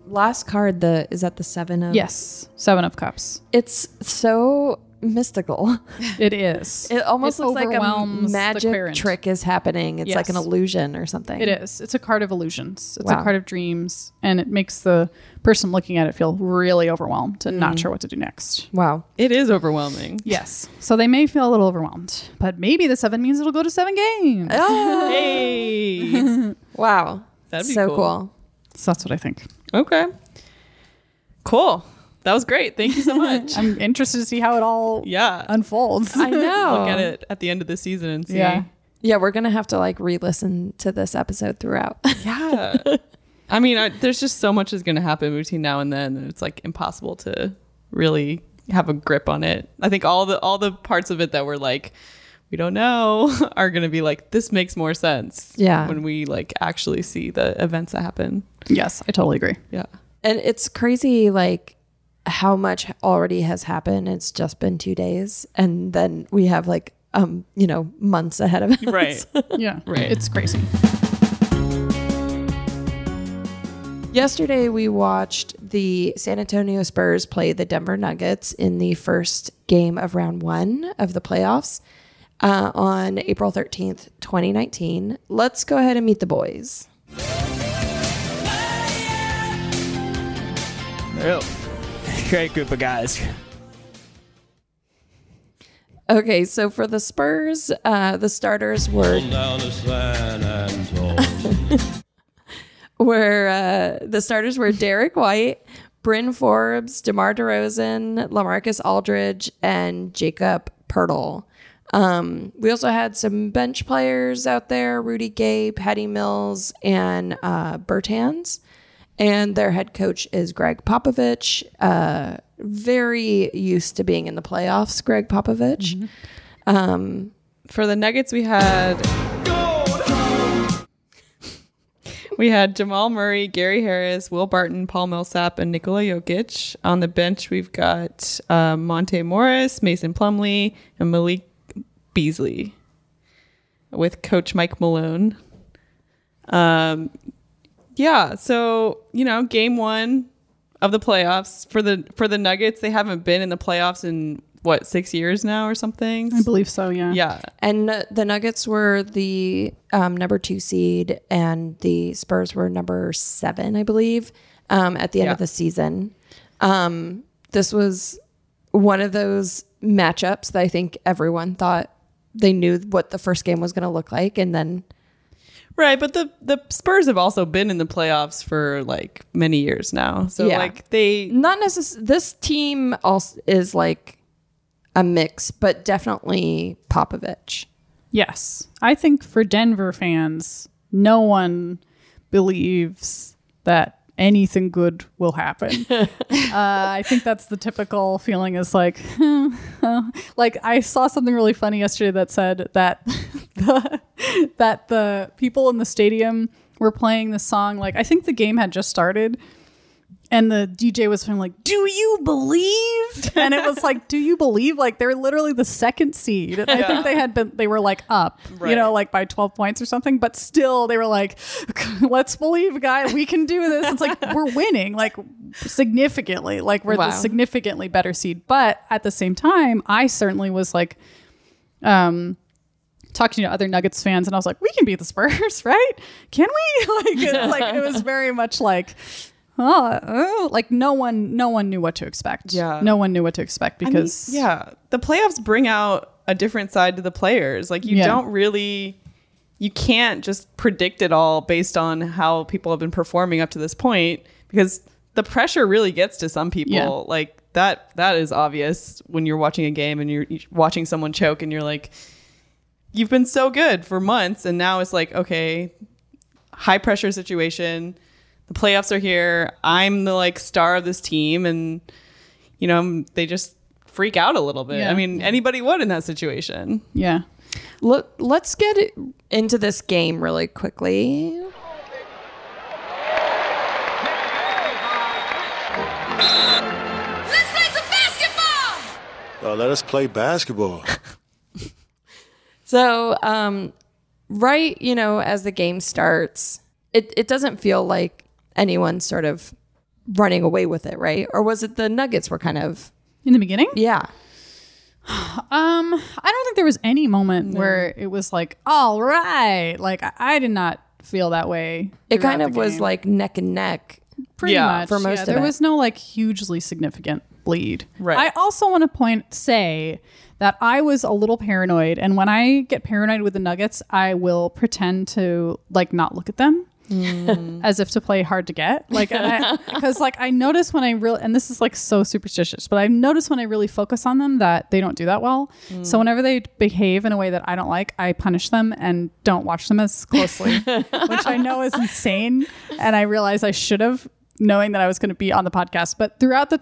last card, is that the 7 of? Yes. 7 of Cups. It's so mystical. It is. It almost looks like a magic trick is happening. It's like an illusion or something. It is. It's a card of illusions. It's a card of dreams. And it makes the person looking at it feel really overwhelmed and not sure what to do next. Wow. It is overwhelming. Yes. So they may feel a little overwhelmed, but maybe the 7 means it'll go to 7 games. Oh. Hey. Wow. That'd be so cool. So that's what I think. Okay. Cool. That was great. Thank you so much. I'm interested to see how it all unfolds. I know. Look at it at the end of the season and see. Yeah, we're going to have to like re-listen to this episode throughout. Yeah. I mean, there's just so much is going to happen between now and then. And it's like impossible to really have a grip on it. I think all the parts of it that we're like, we don't know are going to be like, this makes more sense. Yeah. When we like actually see the events that happen. Yes, I totally agree. Yeah. And it's crazy. Like, how much already has happened. It's just been 2 days and then we have like you know, months ahead of us. Right. Yeah. Right. It's crazy. Yesterday, we watched the San Antonio Spurs play the Denver Nuggets in the first game of round one of the playoffs on April 13th, 2019. Let's go ahead and meet the boys. Oh, great group of guys. Okay, so for the Spurs, the starters were... The starters were Derek White, Bryn Forbes, DeMar DeRozan, LaMarcus Aldridge, and Jakob Poeltl. We also had some bench players out there, Rudy Gay, Patty Mills, and Bertans. And their head coach is Greg Popovich. Very used to being in the playoffs, Greg Popovich. Mm-hmm. For the Nuggets, we had... We had Jamal Murray, Gary Harris, Will Barton, Paul Millsap, and Nikola Jokic. On the bench, we've got Monte Morris, Mason Plumlee, and Malik Beasley with Coach Mike Malone. Yeah, so, you know, game one of the playoffs for the Nuggets. They haven't been in the playoffs in, what, 6 years now or something? I believe so, yeah. Yeah. And the Nuggets were the number 2 seed, and the Spurs were number 7, I believe, at the end of the season. This was one of those matchups that I think everyone thought they knew what the first game was going to look like, and then... Right, but the Spurs have also been in the playoffs for like many years now. So like they not necessarily this team also is like a mix, but definitely Popovich. Yes, I think for Denver fans, no one believes that anything good will happen. I think that's the typical feeling. Is like, like I saw something really funny yesterday that said that. that the people in the stadium were playing the song, like I think the game had just started, and the DJ was playing like, "Do you believe?" And it was like, "Do you believe?" Like they're literally the second seed. And I think they had been, they were like up, you know, like by 12 points or something, but still they were like, "Let's believe, guys, we can do this." It's like we're winning, like significantly, like we're the significantly better seed. But at the same time, I certainly was like, talking to other Nuggets fans, and I was like, we can beat the Spurs, right? Can we? Like, it's like it was very much like, like no one knew what to expect. Yeah, no one knew what to expect because the playoffs bring out a different side to the players. Like you don't really, you can't just predict it all based on how people have been performing up to this point, because the pressure really gets to some people. Yeah. Like that is obvious when you're watching a game and you're watching someone choke, and you're like, you've been so good for months, and now it's like, okay, high pressure situation. The playoffs are here. I'm the like star of this team, and you know they just freak out a little bit. Yeah. I mean, anybody would in that situation. Yeah. Look, let's get into this game really quickly. Let's play some basketball. Oh, let us play basketball. So, right, you know, as the game starts, it doesn't feel like anyone's sort of running away with it, right? Or was it the Nuggets were kind of... In the beginning? Yeah. I don't think there was any moment where it was like, all right. Like, I did not feel that way. It kind of was like neck and neck. Pretty much. For most of it. There was no like hugely significant lead. Right. I also want to say... that I was a little paranoid, and when I get paranoid with the Nuggets, I will pretend to like not look at them as if to play hard to get. Like, because like I notice when I really, and this is like so superstitious, but I've noticed when I really focus on them that they don't do that well. So whenever they behave in a way that I don't like, I punish them and don't watch them as closely, which I know is insane, and I realize I should have, knowing that I was going to be on the podcast. But throughout the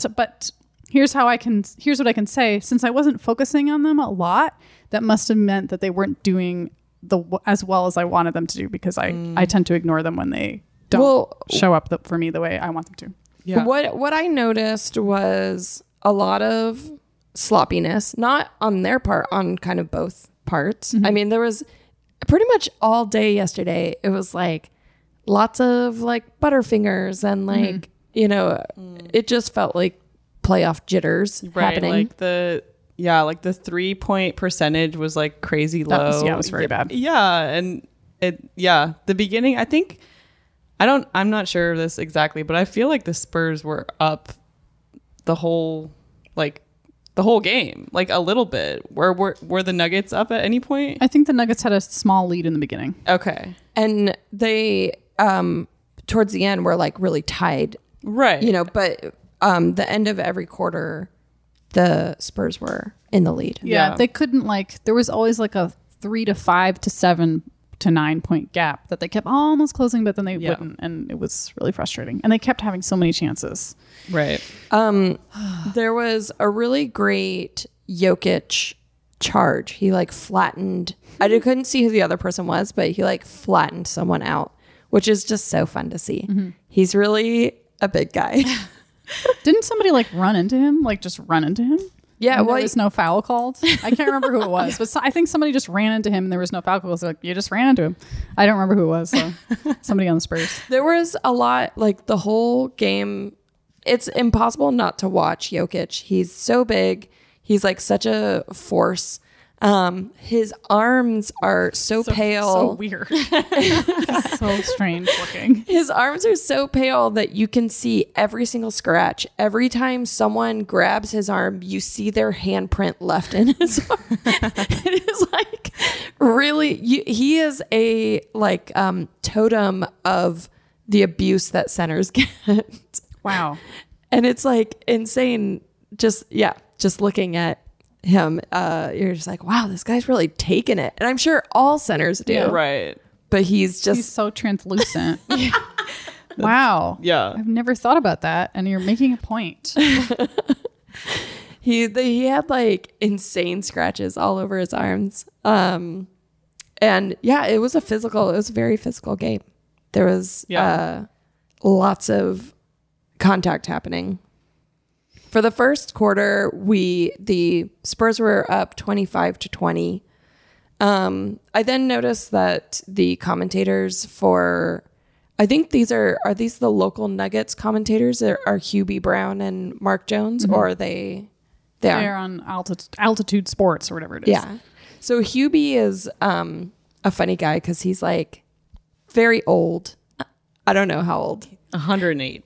here's what I can say. Since I wasn't focusing on them a lot, that must have meant that they weren't doing as well as I wanted them to do, because I tend to ignore them when they don't show up for me the way I want them to. Yeah. What I noticed was a lot of sloppiness, not on their part, on kind of both parts. Mm-hmm. I mean, there was pretty much all day yesterday. It was like lots of like Butterfingers and like, you know, it just felt like playoff jitters happening. Like the, like the 3-point percentage was like crazy low. It was very bad. Yeah. And it, the beginning, I think, I'm not sure of this exactly, but I feel like the Spurs were up the whole game, like a little bit. Were the Nuggets up at any point? I think the Nuggets had a small lead in the beginning. Okay. And they, towards the end, were like really tied. Right. You know, but the end of every quarter, the Spurs were in the lead. Yeah. They couldn't like, there was always like a 3 to 5 to 7 to 9 point gap that they kept almost closing, but then they wouldn't, and it was really frustrating. And they kept having so many chances. Right. There was a really great Jokic charge. He like flattened. I couldn't see who the other person was, but he like flattened someone out, which is just so fun to see. Mm-hmm. He's really a big guy. Didn't somebody like run into him? Like just run into him? Yeah, well, there was no foul called. I can't remember who it was, but I think somebody just ran into him and there was no foul calls. They're like, you just ran into him. I don't remember who it was. So somebody on the Spurs. There was a lot, like the whole game. It's impossible not to watch Jokic. He's so big. He's like such a force. His arms are so pale. So weird. So strange looking. His arms are so pale that you can see every single scratch. Every time someone grabs his arm, you see their handprint left in his arm. It is like really, he is a like totem of the abuse that centers get. Wow. And it's like insane. Just looking at him, you're just like, wow, this guy's really taking it. And I'm sure all centers do. Yeah, right. But he's so translucent. Yeah. Wow. Yeah. I've never thought about that. And you're making a point. He had like insane scratches all over his arms. And yeah, it was a very physical game. There was lots of contact happening. For the first quarter, the Spurs were up 25-20. I then noticed that the commentators I think are these the local Nuggets commentators? Are Hubie Brown and Mark Jones, mm-hmm. or are they? They're on Altitude Sports or whatever it is. Yeah. So Hubie is a funny guy because he's like very old. I don't know how old. 108.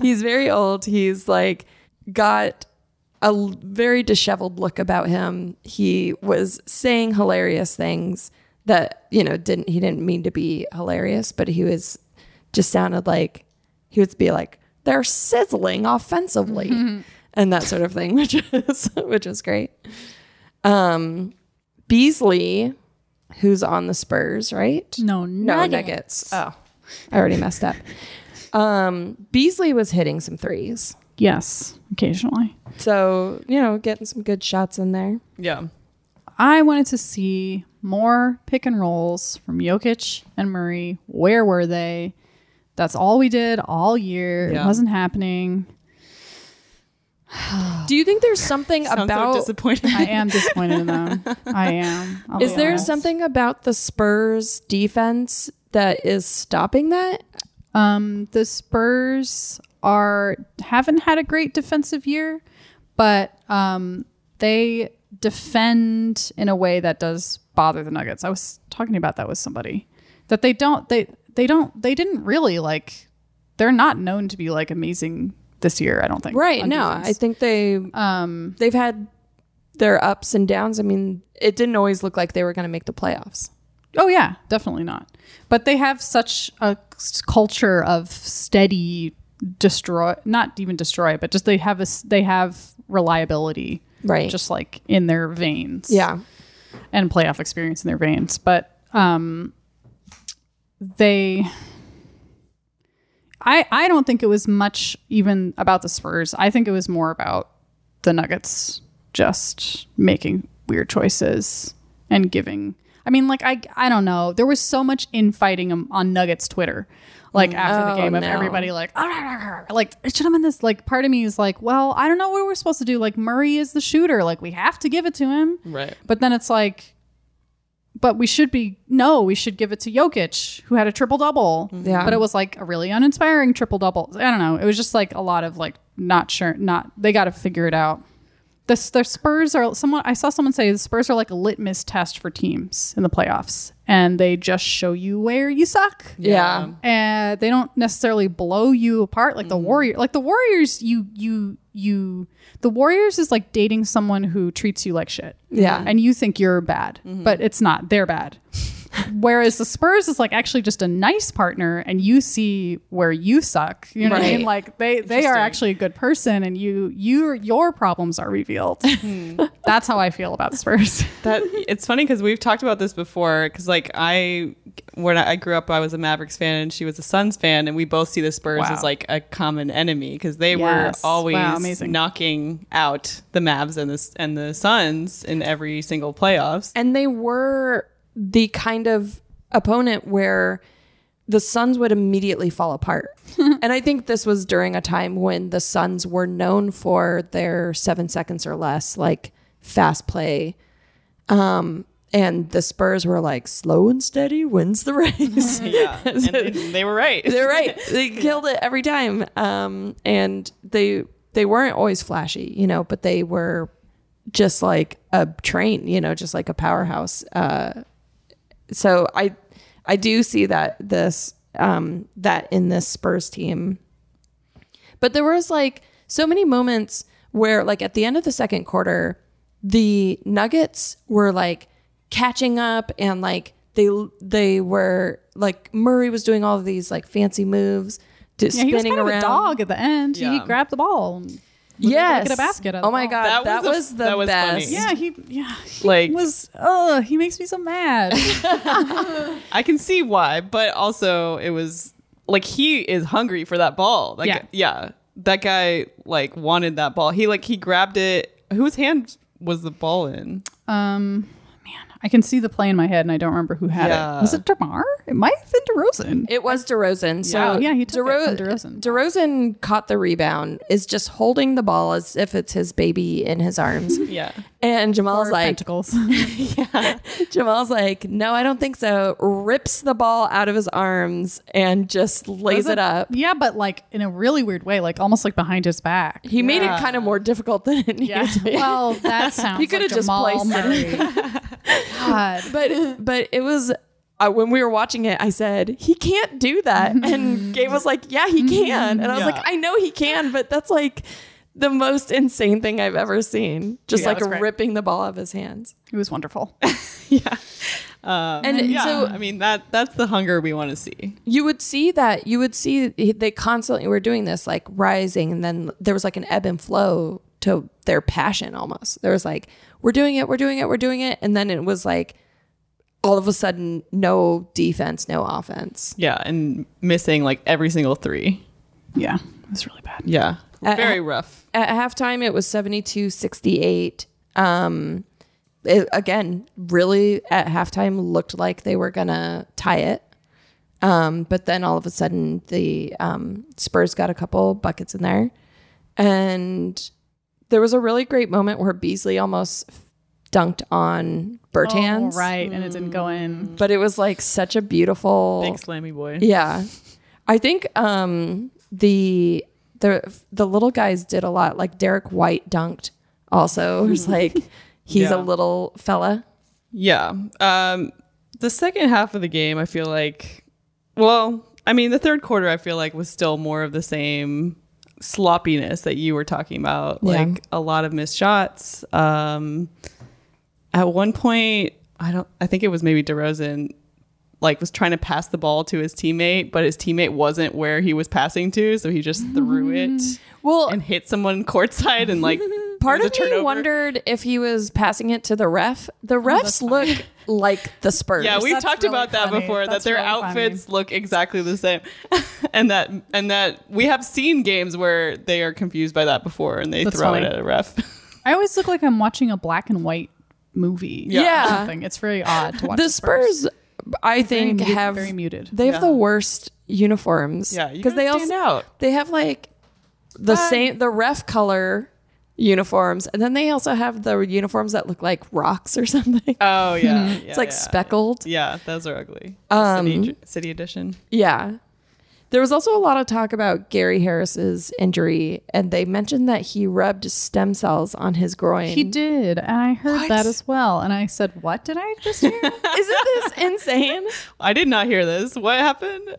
He's very old. He's like got a very disheveled look about him. He was saying hilarious things that, you know, he didn't mean to be hilarious, but he was just sounded like he would be like, they're sizzling offensively, mm-hmm. and that sort of thing, which is great. Beasley, who's on the Spurs, right? No, Nuggets. Oh. I already messed up. Beasley was hitting some threes. Yes, occasionally. So, you know, getting some good shots in there. Yeah. I wanted to see more pick and rolls from Jokic and Murray. Where were they? That's all we did all year. Yeah. It wasn't happening. Do you think there's something about... So disappointed. I am disappointed in them. I am. Is there something about the Spurs defense that is stopping that? The Spurs haven't had a great defensive year, but they defend in a way that does bother the Nuggets. I was talking about that with somebody that they're not known to be like amazing this year. I don't think. Right. No, defense. I think they they've had their ups and downs. I mean, it didn't always look like they were going to make the playoffs. Oh, yeah, definitely not. But they have such a culture of steady destroy, not even destroy, but just they have reliability, right? Just like in their veins. Yeah. And playoff experience in their veins. But I don't think it was much even about the Spurs. I think it was more about the Nuggets just making weird choices and giving... I mean, like, I don't know. There was so much infighting on Nuggets Twitter like after the game of everybody like, argh. Like it should have been this, like part of me is like, well, I don't know what we're supposed to do. Like Murray is the shooter. Like we have to give it to him. Right. But then it's like, but we should be, no, we should give it to Jokic, who had a triple double. Yeah. But it was like a really uninspiring triple double. I don't know. It was just like a lot of like, not sure, not, they got to figure it out. The Spurs are someone, I saw someone say the Spurs are like a litmus test for teams in the playoffs, and they just show you where you suck. Yeah. And they don't necessarily blow you apart like the Warriors. Like the Warriors, the Warriors is like dating someone who treats you like shit. Yeah. And you think you're bad, but it's not. They're bad. Whereas the Spurs is like actually just a nice partner, and you see where you suck. You know what I mean? Like they are actually a good person, and your problems are revealed. That's how I feel about Spurs. It's funny because we've talked about this before. Because like when I grew up, I was a Mavericks fan, and she was a Suns fan, and we both see the Spurs as like a common enemy because they were always knocking out the Mavs and the Suns in every single playoffs, and they were the kind of opponent where the Suns would immediately fall apart. And I think this was during a time when the Suns were known for their 7 seconds or less, like fast play. And the Spurs were like, slow and steady wins the race. Yeah. So and they were right. They're right. They killed it every time. And they weren't always flashy, you know, but they were just like a train, you know, just like a powerhouse. So I do see that that in this Spurs team. But there was like so many moments where like at the end of the second quarter, the Nuggets were like catching up, and like they were like Murray was doing all of these like fancy moves, spinning around. He was kind of a dog at the end. Yeah. He grabbed the ball. Yes. Get a basket. Oh my God, that was best. Funny. Yeah, he makes me so mad. I can see why, but also it was like he is hungry for that ball. Like, yeah, that guy like wanted that ball. He grabbed it. Whose hand was the ball in? I can see the play in my head, and I don't remember who had it. Was it DeMar? It might have been DeRozan. It was DeRozan. So yeah, he took it from DeRozan. DeRozan caught the rebound, is just holding the ball as if it's his baby in his arms. Yeah. And Jamal's like... Pentacles. Yeah. Jamal's like, no, I don't think so. Rips the ball out of his arms and just lays it up. Yeah, but like in a really weird way, like almost like behind his back. He made it kind of more difficult than it needed to be. Well, that sounds he could have like just placed it. God. But it was when we were watching it, I said, he can't do that. And Gabe was like, yeah, he can. And I was like, I know he can, but that's like the most insane thing I've ever seen. Just like ripping the ball out of his hands. It was wonderful. Yeah. So I mean, that's the hunger we want to see. You would see they constantly were doing this like rising. And then there was like an ebb and flow to their passion almost. There was like, we're doing it. And then it was like, all of a sudden, no defense, no offense. Yeah, and missing like every single three. Yeah, it was really bad. Yeah, very rough. At halftime, it was 72-68. It, again, really at halftime looked like they were going to tie it. But then all of a sudden, the Spurs got a couple buckets in there. And there was a really great moment where Beasley almost dunked on Bertans. Oh, right. And it didn't go in. But it was like such a beautiful... Big slammy boy. Yeah. I think the little guys did a lot. Like Derek White dunked also. It was like, he's a little fella. Yeah. The second half of the game, I feel like... Well, I mean, the third quarter, I feel like was still more of the same... sloppiness that you were talking about, like a lot of missed shots. At one point, I think it was maybe DeRozan like was trying to pass the ball to his teammate, but his teammate wasn't where he was passing to, so he just threw it and hit someone courtside and like part of me wondered if he was passing it to the ref. The refs look like the Spurs. Yeah, we've talked about that before, that their outfits look exactly the same. and that we have seen games where they are confused by that before and they throw it at a ref. I always look like I'm watching a black and white movie. Yeah. It's very odd to watch. The Spurs I think have very muted. They have the worst uniforms. Yeah, because they stand out. They have like the same ref color uniforms, and then they also have the uniforms that look like rocks or something. Oh yeah, yeah. It's like speckled. Yeah, those are ugly. City edition. Yeah. There was also a lot of talk about Gary Harris's injury, and they mentioned that he rubbed stem cells on his groin. He did, and I heard that as well. And I said, "What did I just hear? Isn't this insane? I did not hear this. What happened?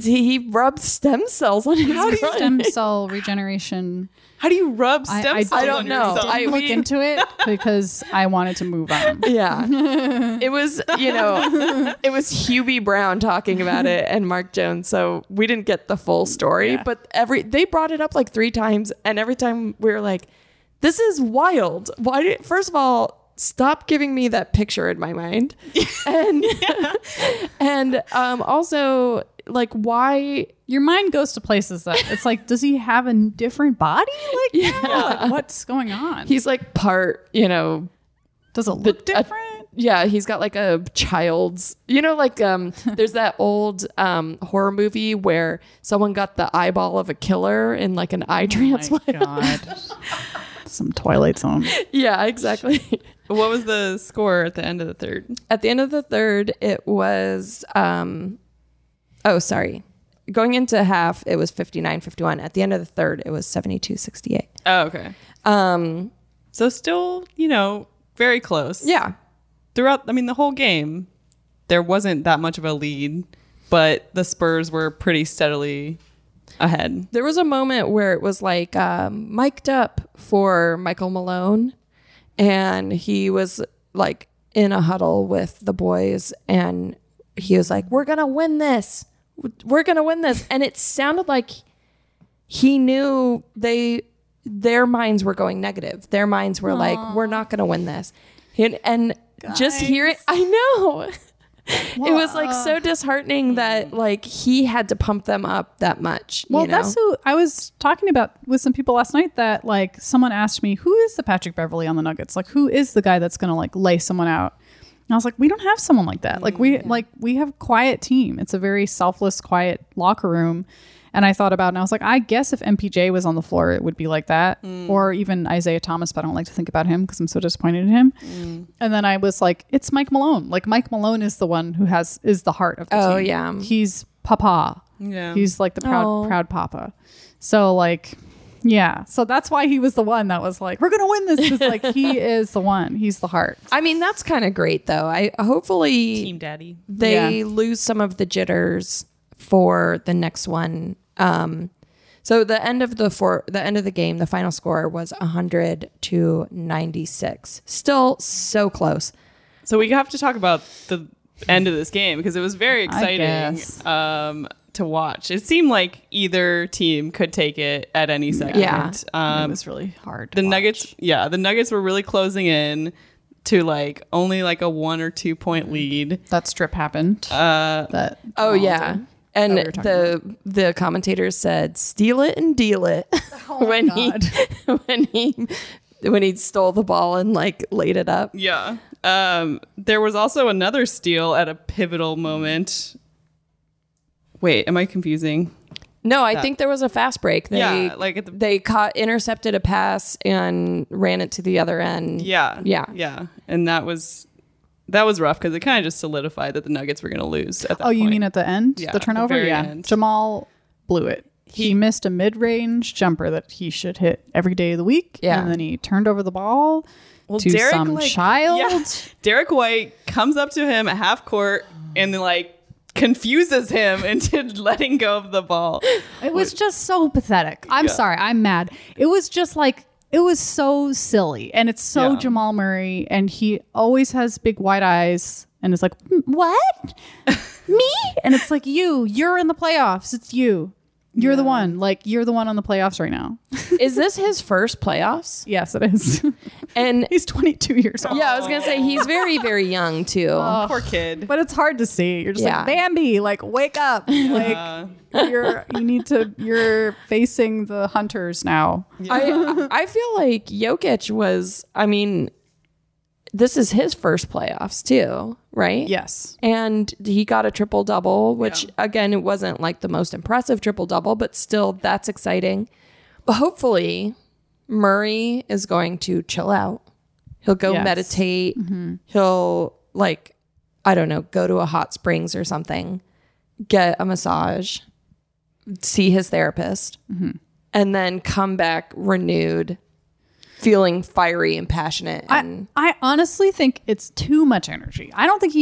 He rubbed stem cells on his groin. Stem cell regeneration. How do you rub stem cells? I don't know. I look into it because I wanted to move on. Yeah, it was it was Hubie Brown talking about it and Mark Jones, so we didn't get the full story. Yeah. But they brought it up like 3 times, and every time we were like, "This is wild. Why? First of all." Stop giving me that picture in my mind. And also, like, why your mind goes to places that it's like, does he have a different body? Like, like, what's going on? He's like part, does it look different? He's got like a child's, like there's that old horror movie where someone got the eyeball of a killer in like an eye transplant. God. Some Twilight Zone. Yeah, exactly. What was the score at the end of the third? At the end of the third, it was, going into half, it was 59-51. At the end of the third, it was 72-68. Oh, okay. So still, very close. Yeah. Throughout, the whole game, there wasn't that much of a lead, but the Spurs were pretty steadily ahead. There was a moment where it was like mic'd up for Michael Malone, and he was like in a huddle with the boys, and he was like, we're gonna win this, and it sounded like he knew their minds were going negative. Their minds were like, we're not gonna win this, and guys. Just hear it. I know. Wow. It was like so disheartening that like he had to pump them up that much. Well, that's who I was talking about with some people last night, that like someone asked me, who is the Patrick Beverley on the Nuggets? Like, who is the guy that's going to like lay someone out? And I was like, we don't have someone like that. Like we have a quiet team. It's a very selfless, quiet locker room. And I thought about it, and I was like, I guess if MPJ was on the floor, it would be like that. Or even Isaiah Thomas, but I don't like to think about him because I'm so disappointed in him. And then I was like, it's Mike Malone. Like, Mike Malone is the one who is the heart of the team. Oh, yeah. He's papa. Yeah. He's like the proud papa. So, like, yeah. So that's why he was the one that was like, we're going to win this. Because, like, he is the one. He's the heart. I mean, that's kind of great, though. Hopefully Team Daddy. They lose some of the jitters for the next one. So the end of the game, the final score was 100-96. Still so close. So we have to talk about the end of this game because it was very exciting to watch. It seemed like either team could take it at any second. Yeah. It was really hard. The Nuggets, the Nuggets were really closing in to like only like a 1 or 2 point lead. That strip happened. Did. And the commentators said, "Steal it and deal it." Oh when he stole the ball and like laid it up. Yeah. There was also another steal at a pivotal moment. Wait, am I confusing? No, I think there was a fast break. They intercepted a pass and ran it to the other end. Yeah. And that was rough because it kind of just solidified that the Nuggets were going to lose at that point. You mean at the end? Yeah, the turnover? End. Jamal blew it. He missed a mid-range jumper that he should hit every day of the week. Yeah. And then he turned over the ball to some child. Yeah. Derek White comes up to him at half court and then like confuses him into letting go of the ball. It was just so pathetic. I'm sorry. I'm mad. It was just like... It was so silly, and it's so Jamal Murray, and he always has big wide eyes, and it's like, what? Me? And it's like, you're in the playoffs. It's you. You're the one. Like, you're the one on the playoffs right now. Is this his first playoffs? Yes, it is. And he's 22 years old. Yeah, I was going to say, he's very, very young, too. Oh, poor kid. But it's hard to see. You're just like, Bambi, like, wake up. Yeah. Like, you're facing the hunters now. Yeah. I feel like Jokic was, this is his first playoffs too, right? Yes. And he got a triple double, which again, it wasn't like the most impressive triple double, but still that's exciting. But hopefully Murray is going to chill out. He'll go meditate. Mm-hmm. He'll like, I don't know, go to a hot springs or something, get a massage, see his therapist, and then come back renewed, feeling fiery and passionate. And I honestly think it's too much energy. I don't think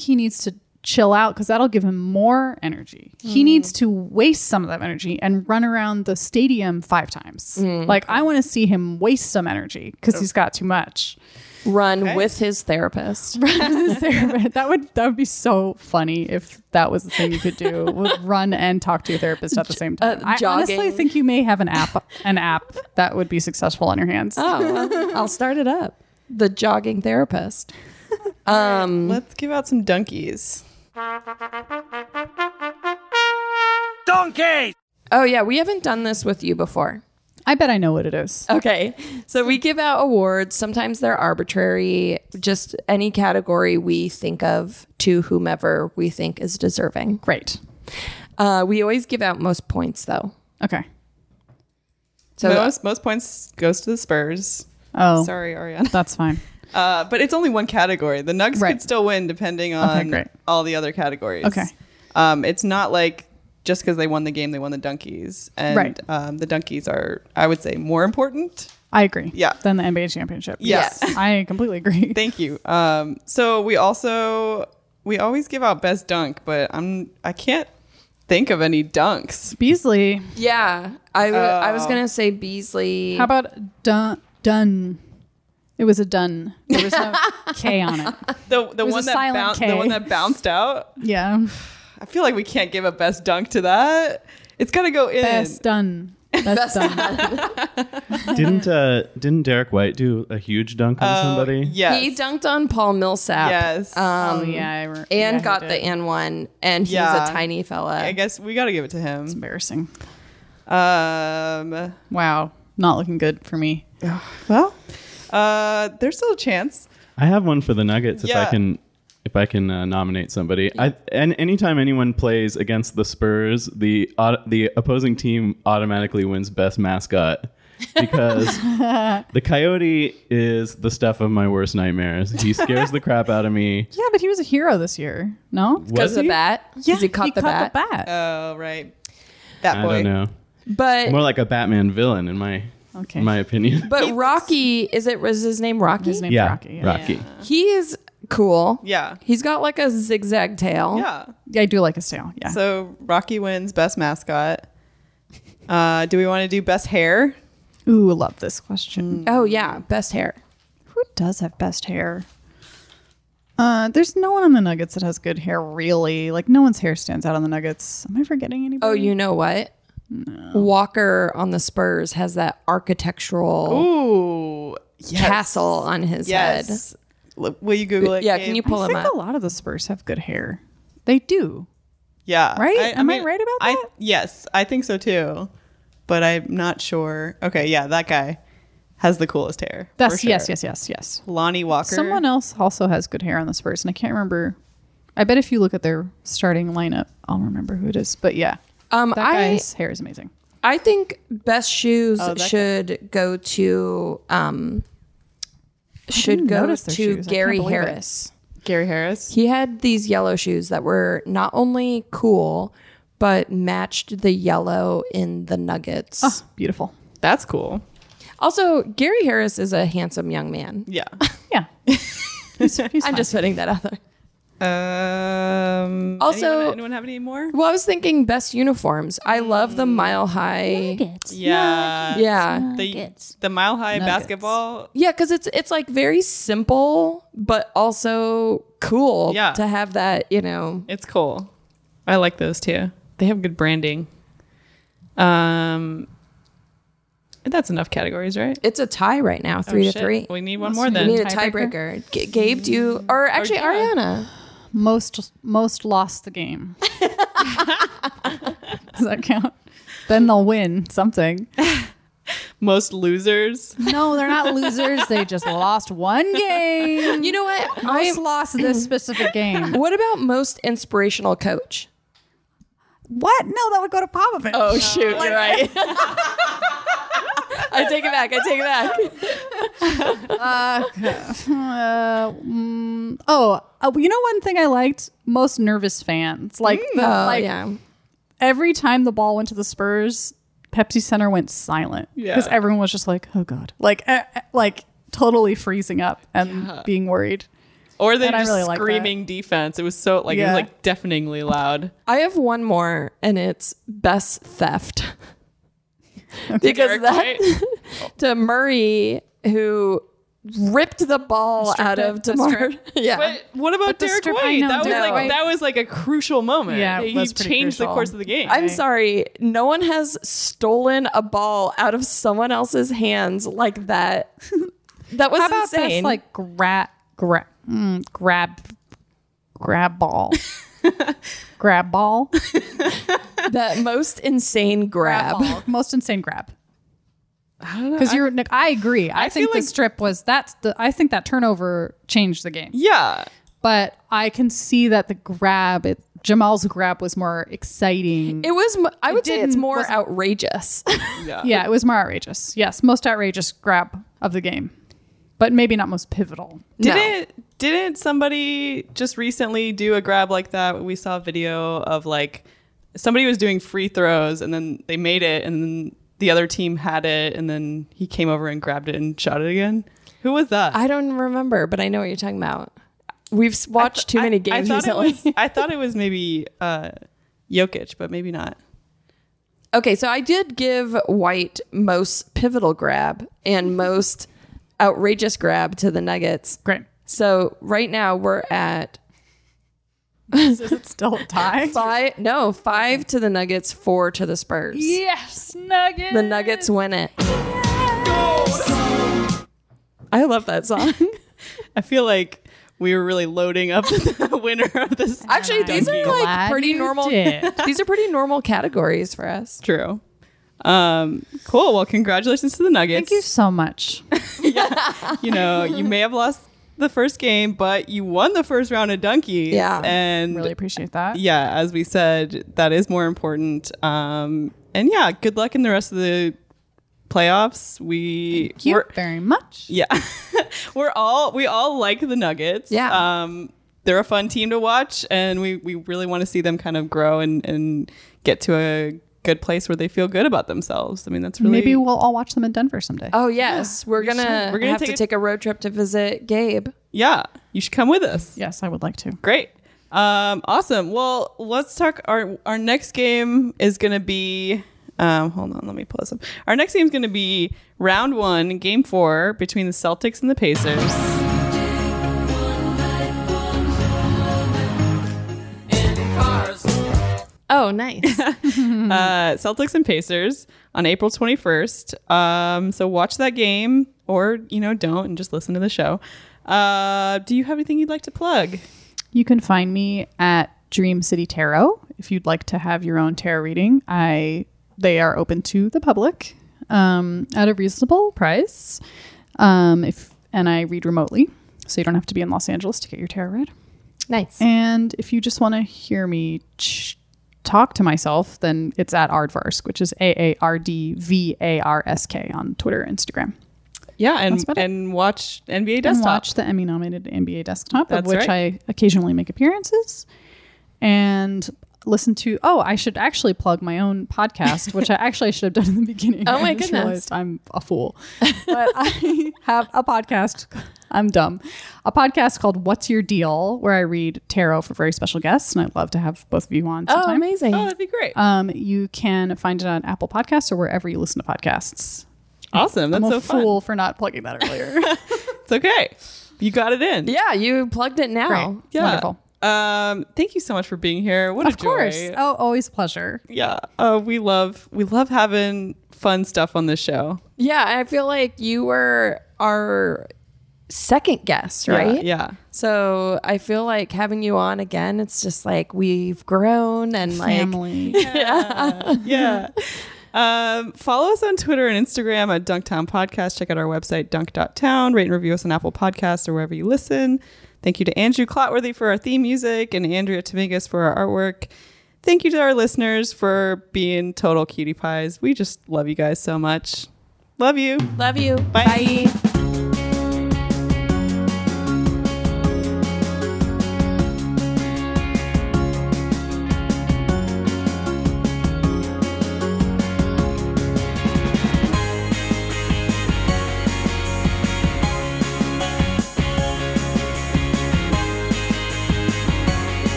he needs to chill out because that'll give him more energy. He needs to waste some of that energy and run around the stadium 5 times. Like, I want to see him waste some energy because he's got too much. With his therapist. Run with his therapist. That would be so funny if that was the thing you could do. Run and talk to your therapist at the same time. Jogging. I honestly think you may have an app that would be successful on your hands. Oh, well, I'll start it up. The jogging therapist. Let's give out some donkeys. Donkey! Oh yeah, we haven't done this with you before. I bet I know what it is. Okay. So we give out awards. Sometimes they're arbitrary. Just any category we think of to whomever we think is deserving. Great. We always give out most points, though. Okay. So most points goes to the Spurs. Oh. Sorry, Ariana. That's fine. But it's only one category. The Nuggets could still win depending on all the other categories. Okay. It's not like... just because they won the game, they won the donkeys. And the donkeys are, I would say, more important. I agree. Yeah. Than the NBA championship. Yes. I completely agree. Thank you. So we always give out best dunk, but I can't think of any dunks. Beasley. Yeah. I was going to say Beasley. How about Dunn? It was a Dunn. There was no K on it. The one that bounced out? Yeah. I feel like we can't give a best dunk to that. It's got to go in. Best done. Best done. Didn't Derek White do a huge dunk on somebody? Yeah, he dunked on Paul Millsap. Yes. Got the and one, and he's a tiny fella. I guess we got to give it to him. It's embarrassing. Wow, not looking good for me. Well, there's still a chance. I have one for the Nuggets if I can. If I can nominate somebody, and anytime anyone plays against the Spurs, the opposing team automatically wins best mascot because the Coyote is the stuff of my worst nightmares. He scares the crap out of me. Yeah, but he was a hero this year. No, because of the bat. Yeah, he caught the bat. Oh, right. That boy. I don't know. But more like a Batman villain in my. Okay. In my opinion. But Rocky, was his name Rocky? His name's Rocky. Yeah. Rocky. Yeah. He is cool. Yeah. He's got like a zigzag tail. Yeah. I do like his tail. Yeah. So Rocky wins best mascot. Do we want to do best hair? Ooh, love this question. Oh yeah. Best hair. Who does have best hair? There's no one on the Nuggets that has good hair, really. Like no one's hair stands out on the Nuggets. Am I forgetting anybody? Oh, you know what? No. Walker on the Spurs has that architectural castle on his head. Will you Google it? Yeah, Gabe? Can you pull him up? I think a lot of the Spurs have good hair. They do. Yeah. Right? Am I right about that? Yes, I think so too. But I'm not sure. Okay, yeah, that guy has the coolest hair. That's sure. Yes. Lonnie Walker. Someone else also has good hair on the Spurs, and I can't remember. I bet if you look at their starting lineup, I'll remember who it is. But yeah. That guy's hair is amazing. I think best shoes should go to Gary Harris. Gary Harris? He had these yellow shoes that were not only cool, but matched the yellow in the Nuggets. Oh, beautiful. That's cool. Also, Gary Harris is a handsome young man. Yeah. Yeah. He's I'm just putting that out there. Also, anyone have any more? Well, I was thinking best uniforms. I love the Mile High. Nuggets. Yeah. Yeah. The Mile High Nuggets. Basketball. Yeah, because it's like very simple, but also cool to have that, you know. It's cool. I like those too. They have good branding. That's enough categories, right? It's a tie right now, 3-3. We need one more then. We need a tiebreaker. Gabe, do you... Or actually, Ariana... Most lost the game. Does that count? Then they'll win something. Most losers? No, they're not losers. They just lost one game. You know what? Most lost this specific game. What about most inspirational coach? What? No, that would go to Popovich. Oh, shoot. Like, you're right. I take it back. You know one thing I liked? Most nervous fans. Every time the ball went to the Spurs, Pepsi Center went silent because everyone was just like, oh God, like totally freezing up and being worried. Or they're just really screaming defense. It was so it was like deafeningly loud. I have one more, and it's best theft. Okay. Because to Murray, who ripped the ball out of DeMar. Yeah. But what about Derek White? That was like a crucial moment. Yeah, he changed the course of the game. I'm sorry. No one has stolen a ball out of someone else's hands like that. That was insane. How about this grab ball. Grab ball. That most insane grab. Most insane grab. I don't know. Because I agree. I think the strip was I think that turnover changed the game. Yeah. But I can see that the grab, Jamal's grab was more exciting. It was, I would say it's more outrageous. Yeah, it was more outrageous. Yes, most outrageous grab of the game. But maybe not most pivotal. Didn't somebody just recently do a grab like that? We saw a video of somebody was doing free throws and then they made it and then the other team had it and then he came over and grabbed it and shot it again. Who was that? I don't remember, but I know what you're talking about. We've watched too many games recently. I thought it was maybe Jokic, but maybe not. Okay, so I did give White most pivotal grab and most outrageous grab to the Nuggets. Great. So right now we're at... Is it still a tie? 5 to the Nuggets, 4 to the Spurs. Yes, Nuggets! The Nuggets win it. Yes! I love that song. I feel like we were really loading up the winner of this. Actually, these are pretty normal. These are pretty normal categories for us. True. Cool. Well, congratulations to the Nuggets. Thank you so much. Yeah. You know, you may have lost the first game, but you won the first round of Dunkies. Yeah. And really appreciate that. Yeah. As we said, that is more important. And yeah, good luck in the rest of the playoffs. Thank you very much. Yeah. we all like the Nuggets. Yeah. They're a fun team to watch and we really want to see them kind of grow and get to a good place where they feel good about themselves. I mean, that's really... Maybe we'll all watch them in Denver someday. Oh, yes. Yeah, we're gonna have to take a road trip to visit Gabe. Yeah. You should come with us. Yes, I would like to. Great. Awesome. Well, let's talk... Our next game is going to be... hold on. Let me pull this up. Our next game is going to be round 1, game 4, between the Celtics and the Pacers. Oh, nice. Celtics and Pacers on April 21st. So watch that game or, don't and just listen to the show. Do you have anything you'd like to plug? You can find me at Dream City Tarot. If you'd like to have your own tarot reading, they are open to the public at a reasonable price. And I read remotely, so you don't have to be in Los Angeles to get your tarot read. Nice. And if you just want to hear me talk to myself, then it's at Ardvarsk, which is AARDVARSK on Twitter and Instagram. Yeah, and watch NBA Desktop. And watch the Emmy-nominated NBA Desktop, of which I occasionally make appearances. And listen to... Oh, I should actually plug my own podcast, which I should have done in the beginning. Oh, my goodness. I'm a fool. But I have a podcast... I'm dumb. A podcast called What's Your Deal, where I read tarot for very special guests, and I'd love to have both of you on sometime. Oh, amazing. Oh, that'd be great. You can find it on Apple Podcasts or wherever you listen to podcasts. Awesome. That's so fun. I'm a fool for not plugging that earlier. It's okay. You got it in. Yeah, you plugged it now. Great. Yeah. Wonderful. Thank you so much for being here. What a joy. Of course. Oh, always a pleasure. Yeah. We love having fun stuff on this show. Yeah, I feel like you were our... second guest, right? Yeah. So I feel like having you on again, it's just like we've grown and family. Yeah. Follow us on Twitter and Instagram at Dunktown Podcast. Check out our website, dunk.town. Rate and review us on Apple Podcasts or wherever you listen. Thank you to Andrew Clotworthy for our theme music and Andrea Tomigas for our artwork. Thank you to our listeners for being total cutie pies. We just love you guys so much. Love you. Love you. Bye. Bye.